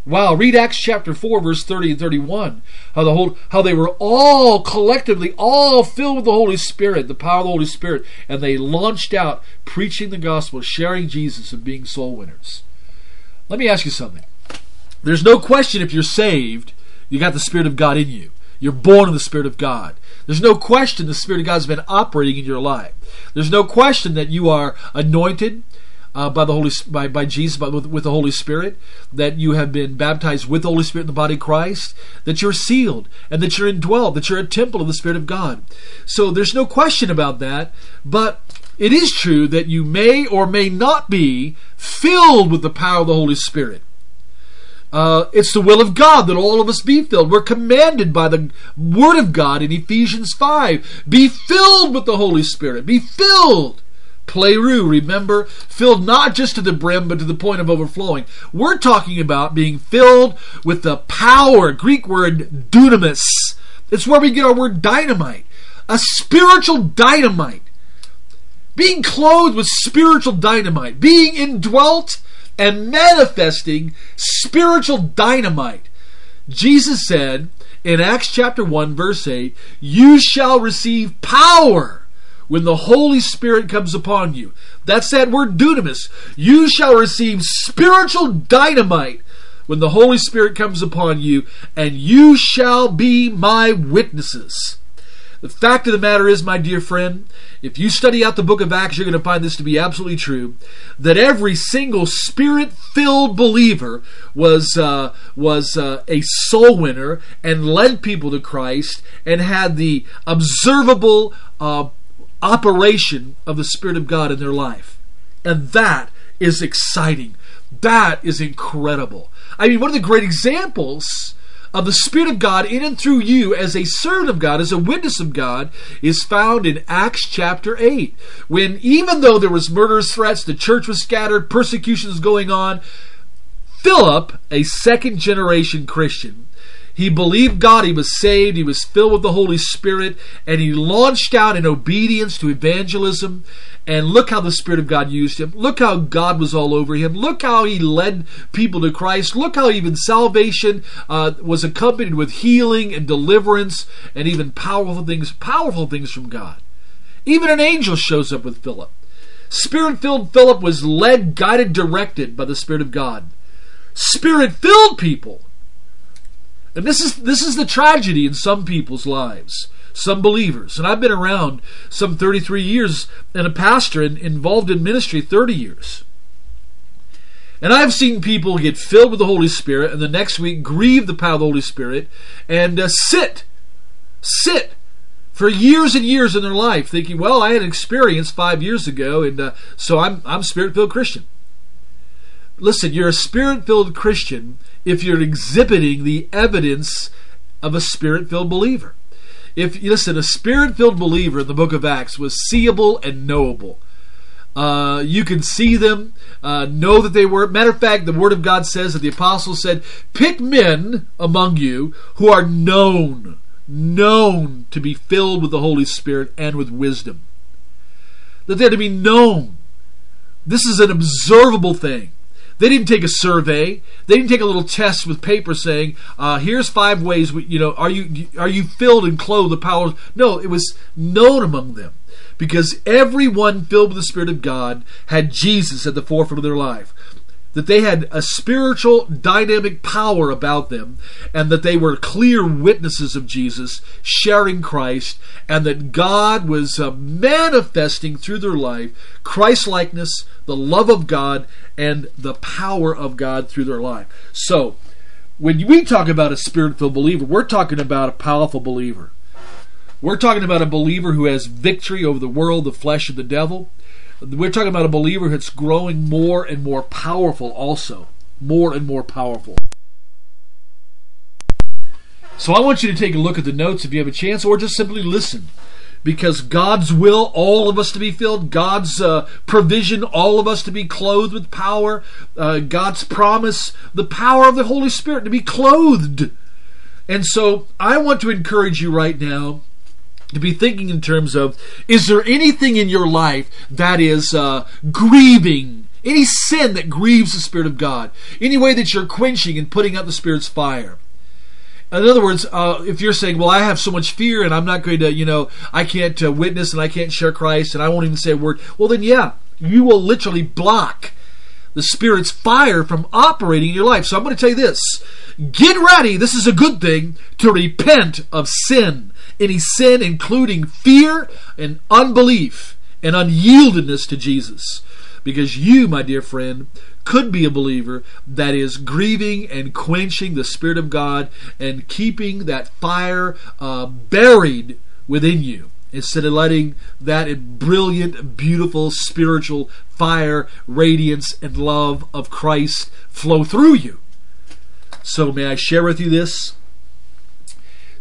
Wow, read Acts chapter 4, verse 30 and 31. How they were all collectively, all filled with the Holy Spirit, the power of the Holy Spirit, and they launched out preaching the gospel, sharing Jesus, and being soul winners. Let me ask you something. There's no question if you're saved, you got the Spirit of God in you. You're born of the Spirit of God. There's no question the Spirit of God has been operating in your life. There's no question that you are anointed by Jesus, with the Holy Spirit, that you have been baptized with the Holy Spirit in the body of Christ, that you're sealed, and that you're indwelled, that you're a temple of the Spirit of God. So there's no question about that, but it is true that you may or may not be filled with the power of the Holy Spirit. It's the will of God that all of us be filled. We're commanded by the Word of God in Ephesians 5. Be filled with the Holy Spirit. Be filled. Pleroo, remember, filled not just to the brim, but to the point of overflowing. We're talking about being filled with the power, Greek word dunamis. It's where we get our word dynamite, a spiritual dynamite. Being clothed with spiritual dynamite, being indwelt and manifesting spiritual dynamite. Jesus said in Acts chapter 1, verse 8, you shall receive power when the Holy Spirit comes upon you. That's that word dunamis. You shall receive spiritual dynamite when the Holy Spirit comes upon you, and you shall be my witnesses. The fact of the matter is, my dear friend, if you study out the book of Acts, you're going to find this to be absolutely true, that every single Spirit-filled believer was a soul winner and led people to Christ and had the observable operation of the Spirit of God in their life. And that is exciting. That is incredible. One of the great examples of the Spirit of God in and through you as a servant of God, as a witness of God, is found in Acts chapter 8, when even though there was murderous threats, the church was scattered, persecutions going on, Philip, a second-generation Christian, he believed God, he was saved, he was filled with the Holy Spirit, and he launched out in obedience to evangelism. And look how the Spirit of God used him. Look how God was all over him. Look how he led people to Christ. Look how even salvation was accompanied with healing and deliverance and even powerful things from God. Even an angel shows up with Philip. Spirit-filled Philip was led, guided, directed by the Spirit of God. Spirit-filled people. And this is the tragedy in some people's lives, some believers. And I've been around some 33 years and a pastor and involved in ministry 30 years. And I've seen people get filled with the Holy Spirit and the next week grieve the power of the Holy Spirit and sit for years and years in their life thinking, well, I had an experience 5 years ago and so I'm Spirit-filled Christian. Listen, you're a Spirit-filled Christian if you're exhibiting the evidence of a Spirit-filled believer. A Spirit-filled believer in the book of Acts was seeable and knowable. You can see them, know that they were. Matter of fact, the Word of God says that the apostles said, pick men among you who are known to be filled with the Holy Spirit and with wisdom. That they're to be known. This is an observable thing. They didn't take a survey. They didn't take a little test with paper saying, "Here's 5 ways. Are you filled and clothed with power?" No, it was known among them, because everyone filled with the Spirit of God had Jesus at the forefront of their life. That they had a spiritual dynamic power about them, and that they were clear witnesses of Jesus, sharing Christ, and that God was manifesting through their life Christ-likeness, the love of God, and the power of God through their life. So, when we talk about a spirit-filled believer, we're talking about a powerful believer. We're talking about a believer who has victory over the world, the flesh, and the devil. We're talking about a believer that's growing more and more powerful also. More and more powerful. So I want you to take a look at the notes if you have a chance, or just simply listen. Because God's will, all of us to be filled. God's provision, all of us to be clothed with power. God's promise, the power of the Holy Spirit to be clothed. And so I want to encourage you right now to be thinking in terms of, is there anything in your life that is grieving? Any sin that grieves the Spirit of God? Any way that you're quenching and putting out the Spirit's fire? In other words, if you're saying, well, I have so much fear and I'm not going to, I can't witness and I can't share Christ and I won't even say a word. Well, then, yeah, you will literally block the Spirit's fire from operating in your life. So I'm going to tell you this. Get ready, this is a good thing, to repent of sin. Any sin including fear and unbelief and unyieldedness to Jesus. Because you, my dear friend, could be a believer that is grieving and quenching the Spirit of God and keeping that fire buried within you, instead of letting that brilliant, beautiful, spiritual fire, radiance, and love of Christ flow through you. So may I share with you this?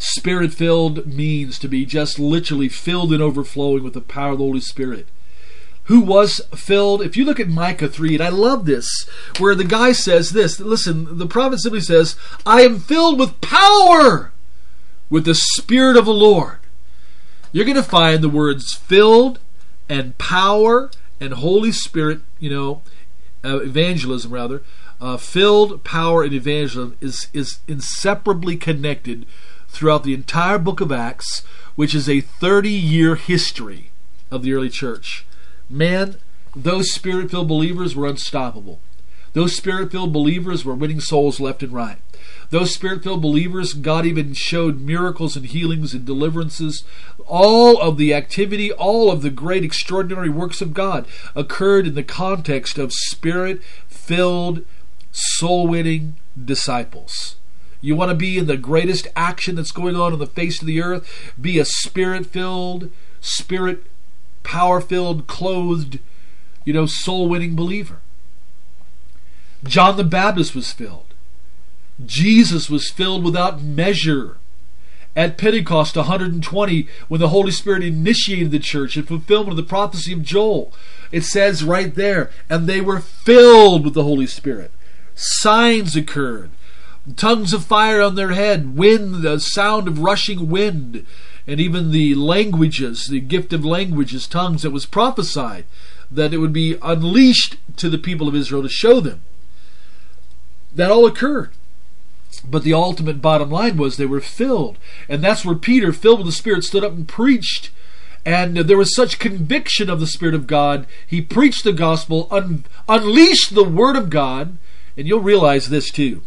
Spirit-filled means to be just literally filled and overflowing with the power of the Holy Spirit. Who was filled? If you look at Micah 3, and I love this, where the guy says this, listen, the prophet simply says, I am filled with power with the Spirit of the Lord. You're going to find the words filled and power and Holy Spirit, evangelism rather. Filled, power, and evangelism is inseparably connected throughout the entire book of Acts, which is a 30-year history of the early church. Man, those Spirit-filled believers were unstoppable. Those Spirit-filled believers were winning souls left and right. Those Spirit-filled believers, God even showed miracles and healings and deliverances. All of the activity, all of the great extraordinary works of God occurred in the context of Spirit-filled, soul-winning disciples. You want to be in the greatest action that's going on the face of the earth? Be a Spirit-filled, Spirit-power-filled, clothed, soul-winning believer. John the Baptist was filled. Jesus was filled without measure. At Pentecost 120, when the Holy Spirit initiated the church in fulfillment of the prophecy of Joel, it says right there, and they were filled with the Holy Spirit. Signs occurred. Tongues of fire on their head, wind, the sound of rushing wind, and even the languages, the gift of languages, tongues that was prophesied, that it would be unleashed to the people of Israel to show them. That all occurred. But the ultimate bottom line was they were filled. And that's where Peter, filled with the Spirit, stood up and preached. And there was such conviction of the Spirit of God, he preached the gospel, unleashed the Word of God. And you'll realize this too,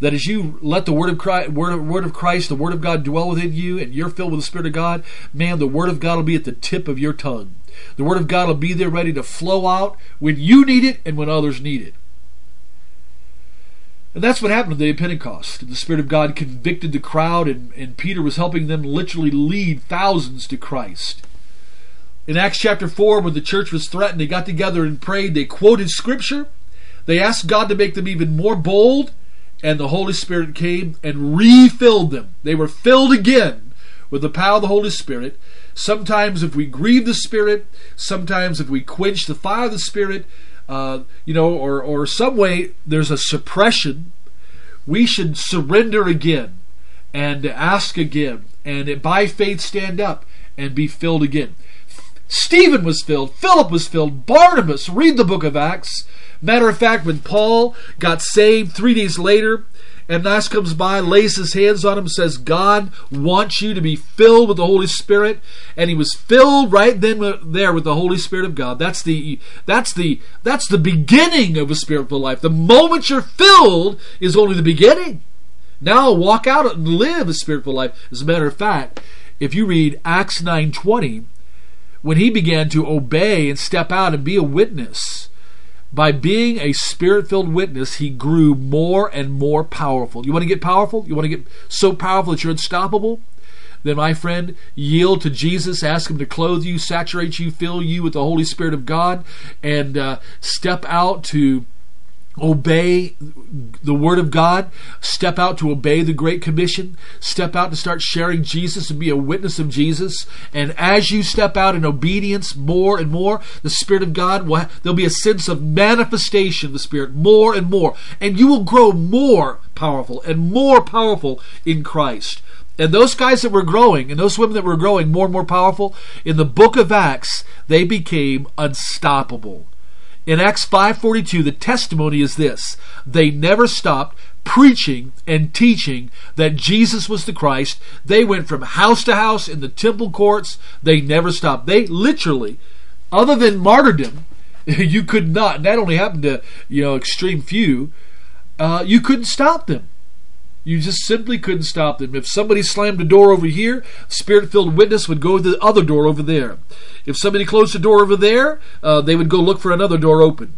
that as you let the Word of Christ, the Word of God dwell within you, and you're filled with the Spirit of God, man, the Word of God will be at the tip of your tongue. The Word of God will be there ready to flow out when you need it and when others need it. And that's what happened on the day of Pentecost. The Spirit of God convicted the crowd, and Peter was helping them literally lead thousands to Christ. In Acts chapter 4, when the church was threatened, they got together and prayed. They quoted Scripture. They asked God to make them even more bold. And the Holy Spirit came and refilled them. They were filled again with the power of the Holy Spirit. Sometimes if we grieve the Spirit, sometimes if we quench the fire of the Spirit, or some way there's a suppression, we should surrender again and ask again and by faith stand up and be filled again. Stephen was filled. Philip was filled. Barnabas, read the book of Acts. Matter of fact, when Paul got saved 3 days later, Ananias comes by, lays his hands on him, says, God wants you to be filled with the Holy Spirit. And he was filled right then there with the Holy Spirit of God. That's the beginning of a spiritual life. The moment you're filled is only the beginning. Now walk out and live a spiritual life. As a matter of fact, if you read Acts 9:20, when he began to obey and step out and be a witness, by being a Spirit-filled witness, he grew more and more powerful. You want to get powerful? You want to get so powerful that you're unstoppable? Then, my friend, yield to Jesus. Ask him to clothe you, saturate you, fill you with the Holy Spirit of God, and step out to obey the Word of God. Step out to obey the Great Commission. Step out to start sharing Jesus and be a witness of Jesus. And as you step out in obedience more and more, the Spirit of God, there'll be a sense of manifestation of the Spirit more and more. And you will grow more powerful in Christ. And those guys that were growing, and those women that were growing more and more powerful, in the book of Acts, they became unstoppable. In Acts 5:42, the testimony is this: they never stopped preaching and teaching that Jesus was the Christ. They went from house to house in the temple courts. They never stopped. They literally, other than martyrdom, you could not, and that only happened to extreme few, you couldn't stop them. You just simply couldn't stop them. If somebody slammed a door over here, Spirit-filled witness would go to the other door over there. If somebody closed a door over there, they would go look for another door open.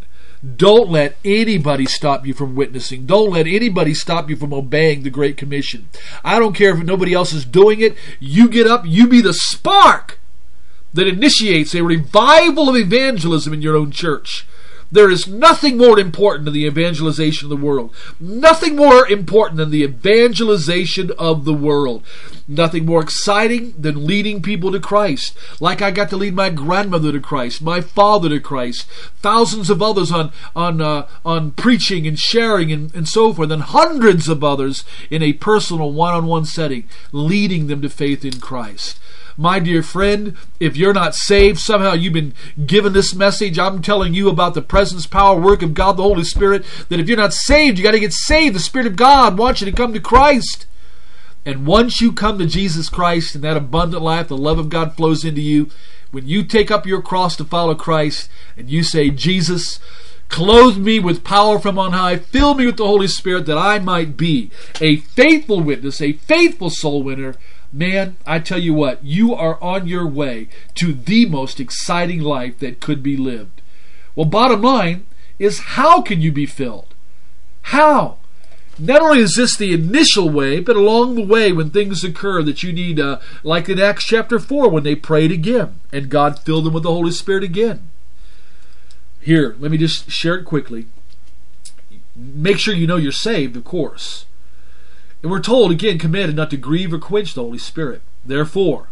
Don't let anybody stop you from witnessing. Don't let anybody stop you from obeying the Great Commission. I don't care if nobody else is doing it. You get up, you be the spark that initiates a revival of evangelism in your own church. There is nothing more important than the evangelization of the world. Nothing more important than the evangelization of the world. Nothing more exciting than leading people to Christ. Like I got to lead my grandmother to Christ, my father to Christ, thousands of others on preaching and sharing and so forth, and hundreds of others in a personal one-on-one setting, leading them to faith in Christ. My dear friend, if you're not saved, somehow you've been given this message. I'm telling you about the presence, power, work of God, the Holy Spirit, that if you're not saved, you got to get saved. The Spirit of God wants you to come to Christ. And once you come to Jesus Christ in that abundant life, the love of God flows into you. When you take up your cross to follow Christ and you say, Jesus, clothe me with power from on high, fill me with the Holy Spirit that I might be a faithful witness, a faithful soul winner, man, I tell you what, you are on your way to the most exciting life that could be lived. Well, bottom line is, how can you be filled? How? Not only is this the initial way, but along the way when things occur that you need, like in Acts chapter 4 when they prayed again and God filled them with the Holy Spirit again. Here, let me just share it quickly. Make sure you know you're saved, of course. And we're told, again, commanded not to grieve or quench the Holy Spirit. Therefore,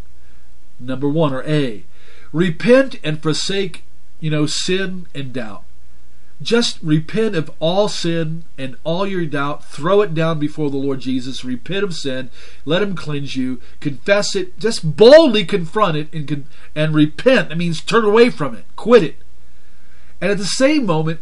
number one, or A, repent and forsake, sin and doubt. Just repent of all sin and all your doubt. Throw it down before the Lord Jesus. Repent of sin. Let him cleanse you. Confess it. Just boldly confront it and repent. That means turn away from it. Quit it. And at the same moment,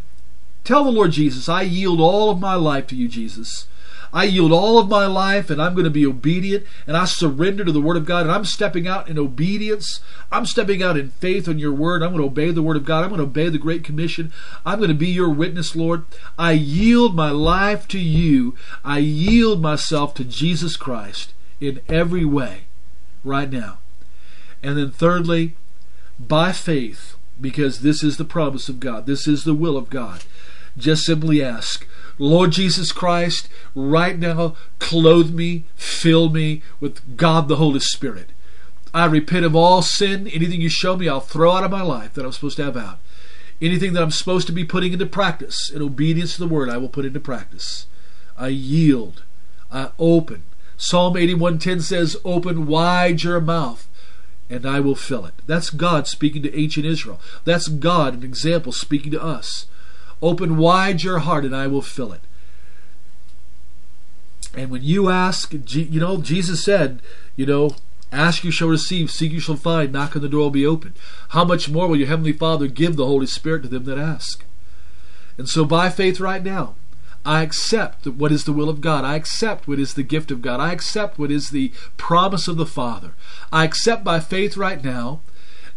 tell the Lord Jesus, I yield all of my life to you, Jesus. I yield all of my life, and I'm going to be obedient, and I surrender to the Word of God, and I'm stepping out in obedience. I'm stepping out in faith on your Word. I'm going to obey the Word of God. I'm going to obey the Great Commission. I'm going to be your witness, Lord. I yield my life to you. I yield myself to Jesus Christ in every way right now. And then thirdly, by faith, because this is the promise of God. This is the will of God. Just simply ask, Lord Jesus Christ, right now, clothe me, fill me with God the Holy Spirit. I repent of all sin. Anything you show me, I'll throw out of my life that I'm supposed to have out. Anything that I'm supposed to be putting into practice, in obedience to the Word, I will put into practice. I yield. I open. Psalm 81:10 says, open wide your mouth, and I will fill it. That's God speaking to ancient Israel. That's God, an example, speaking to us. Open wide your heart and I will fill it. And when you ask, Jesus said, ask you shall receive, seek you shall find, knock and the door will be open. How much more will your Heavenly Father give the Holy Spirit to them that ask? And so by faith right now, I accept what is the will of God. I accept what is the gift of God. I accept what is the promise of the Father. I accept by faith right now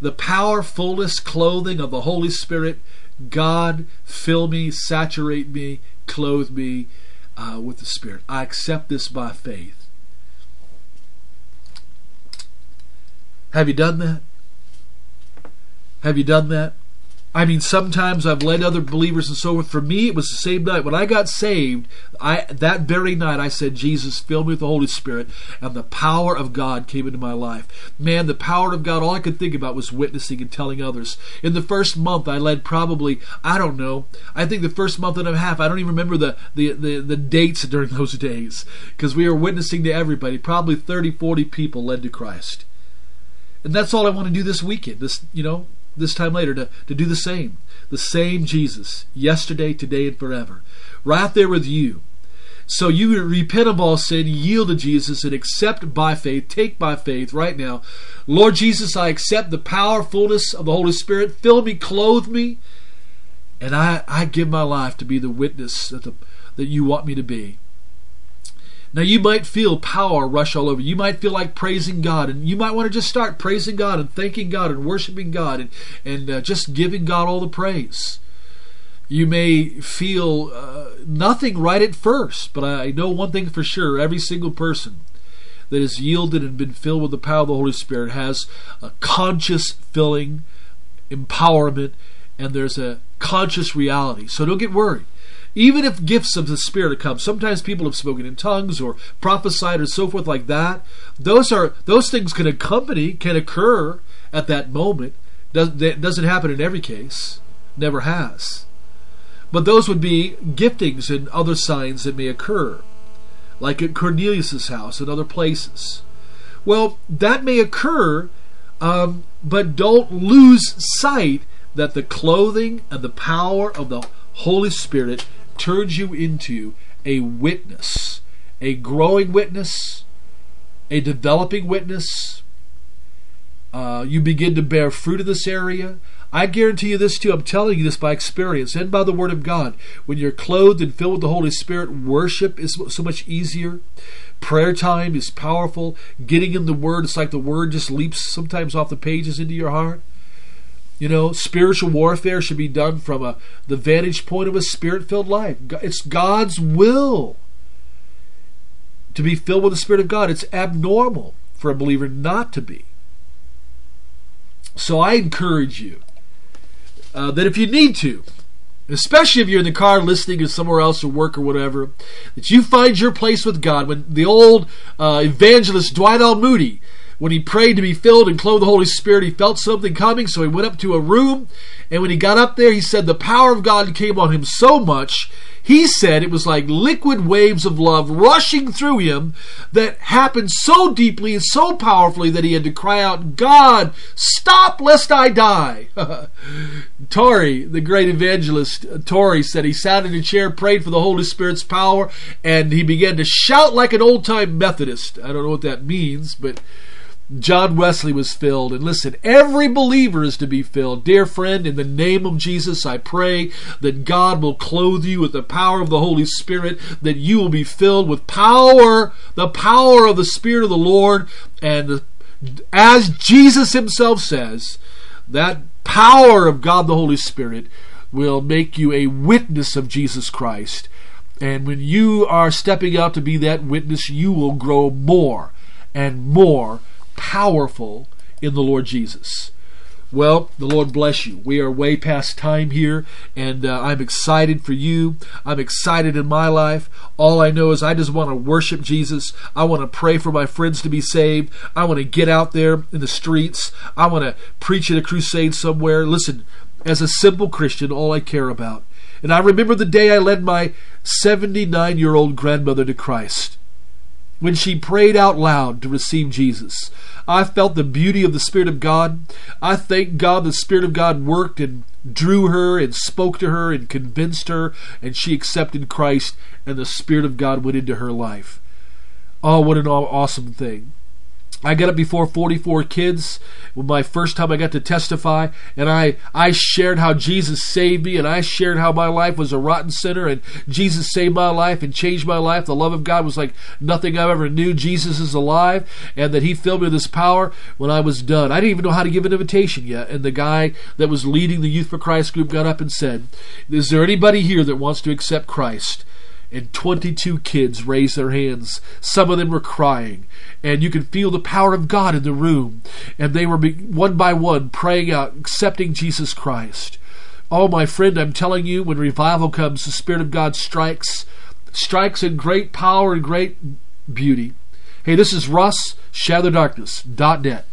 the power, fullness, clothing of the Holy Spirit. God, fill me, saturate me, clothe me with the Spirit. I accept this by faith. Have you done that? Have you done that? I mean, sometimes I've led other believers and so forth. For me, it was the same night. When I got saved, that very night I said, Jesus, fill me with the Holy Spirit, and the power of God came into my life. Man, the power of God, all I could think about was witnessing and telling others. In the first month, I led probably, I don't know, I think the first month and a half, I don't even remember the dates during those days, because we were witnessing to everybody. Probably 30, 40 people led to Christ. And that's all I want to do this weekend, this time later, to do the same Jesus, yesterday, today, and forever, right there with you. So you repent of all sin, yield to Jesus, and accept by faith, take by faith right now. Lord Jesus, I accept the power, fullness of the Holy Spirit. Fill me, clothe me, and I give my life to be the witness that you want me to be. Now you might feel power rush all over. You might feel like praising God, and you might want to just start praising God and thanking God and worshiping God and just giving God all the praise. You may feel nothing right at first, but I know one thing for sure. Every single person that has yielded and been filled with the power of the Holy Spirit has a conscious filling, empowerment, and there's a conscious reality. So don't get worried. Even if gifts of the Spirit come, sometimes people have spoken in tongues or prophesied or so forth like that. Those things can occur at that moment. It doesn't happen in every case. Never has. But those would be giftings and other signs that may occur, like at Cornelius' house and other places. Well, that may occur, but don't lose sight that the clothing and the power of the Holy Spirit turns you into a witness, a growing witness, a developing witness. You begin to bear fruit in this area. I guarantee you this too. I'm telling you this by experience and by the Word of God. When you're clothed and filled with the Holy Spirit, worship is so much easier. Prayer time is powerful. Getting in the Word, it's like the Word just leaps sometimes off the pages into your heart. Spiritual warfare should be done from the vantage point of a Spirit-filled life. It's God's will to be filled with the Spirit of God. It's abnormal for a believer not to be. So I encourage you that if you need to, especially if you're in the car listening or somewhere else or work or whatever, that you find your place with God. When the old evangelist Dwight L. Moody, when he prayed to be filled and clothed with the Holy Spirit, he felt something coming, so he went up to a room, and when he got up there, he said the power of God came on him so much, he said it was like liquid waves of love rushing through him that happened so deeply and so powerfully that he had to cry out, God, stop lest I die. Torrey, the great evangelist, Torrey said he sat in a chair, prayed for the Holy Spirit's power, and he began to shout like an old-time Methodist. I don't know what that means, but John Wesley was filled. And listen, every believer is to be filled. Dear friend, in the name of Jesus, I pray that God will clothe you with the power of the Holy Spirit, that you will be filled with power, the power of the Spirit of the Lord. And as Jesus himself says, that power of God the Holy Spirit will make you a witness of Jesus Christ. And when you are stepping out to be that witness, you will grow more and more powerful in the Lord Jesus. Well, the Lord bless you. We are way past time here, and I'm excited for you. I'm excited in my life. All I know is I just want to worship Jesus. I want to pray for my friends to be saved. I want to get out there in the streets. I want to preach at a crusade somewhere. Listen, as a simple Christian, all I care about. And I remember the day I led my 79-year-old grandmother to Christ. When she prayed out loud to receive Jesus, I felt the beauty of the Spirit of God. I thank God the Spirit of God worked and drew her and spoke to her and convinced her, and she accepted Christ, and the Spirit of God went into her life. Oh, what an awesome thing. I got up before 44 kids my first time I got to testify, and I shared how Jesus saved me, and I shared how my life was a rotten sinner, and Jesus saved my life and changed my life. The love of God was like nothing I ever knew. Jesus is alive, and that he filled me with his power when I was done. I didn't even know how to give an invitation yet, and the guy that was leading the Youth for Christ group got up and said, "Is there anybody here that wants to accept Christ?" And 22 kids raised their hands. Some of them were crying. And you could feel the power of God in the room. And they were one by one praying out, accepting Jesus Christ. Oh, my friend, I'm telling you, when revival comes, the Spirit of God strikes in great power and great beauty. Hey, this is Russ, shadowdarkness.net.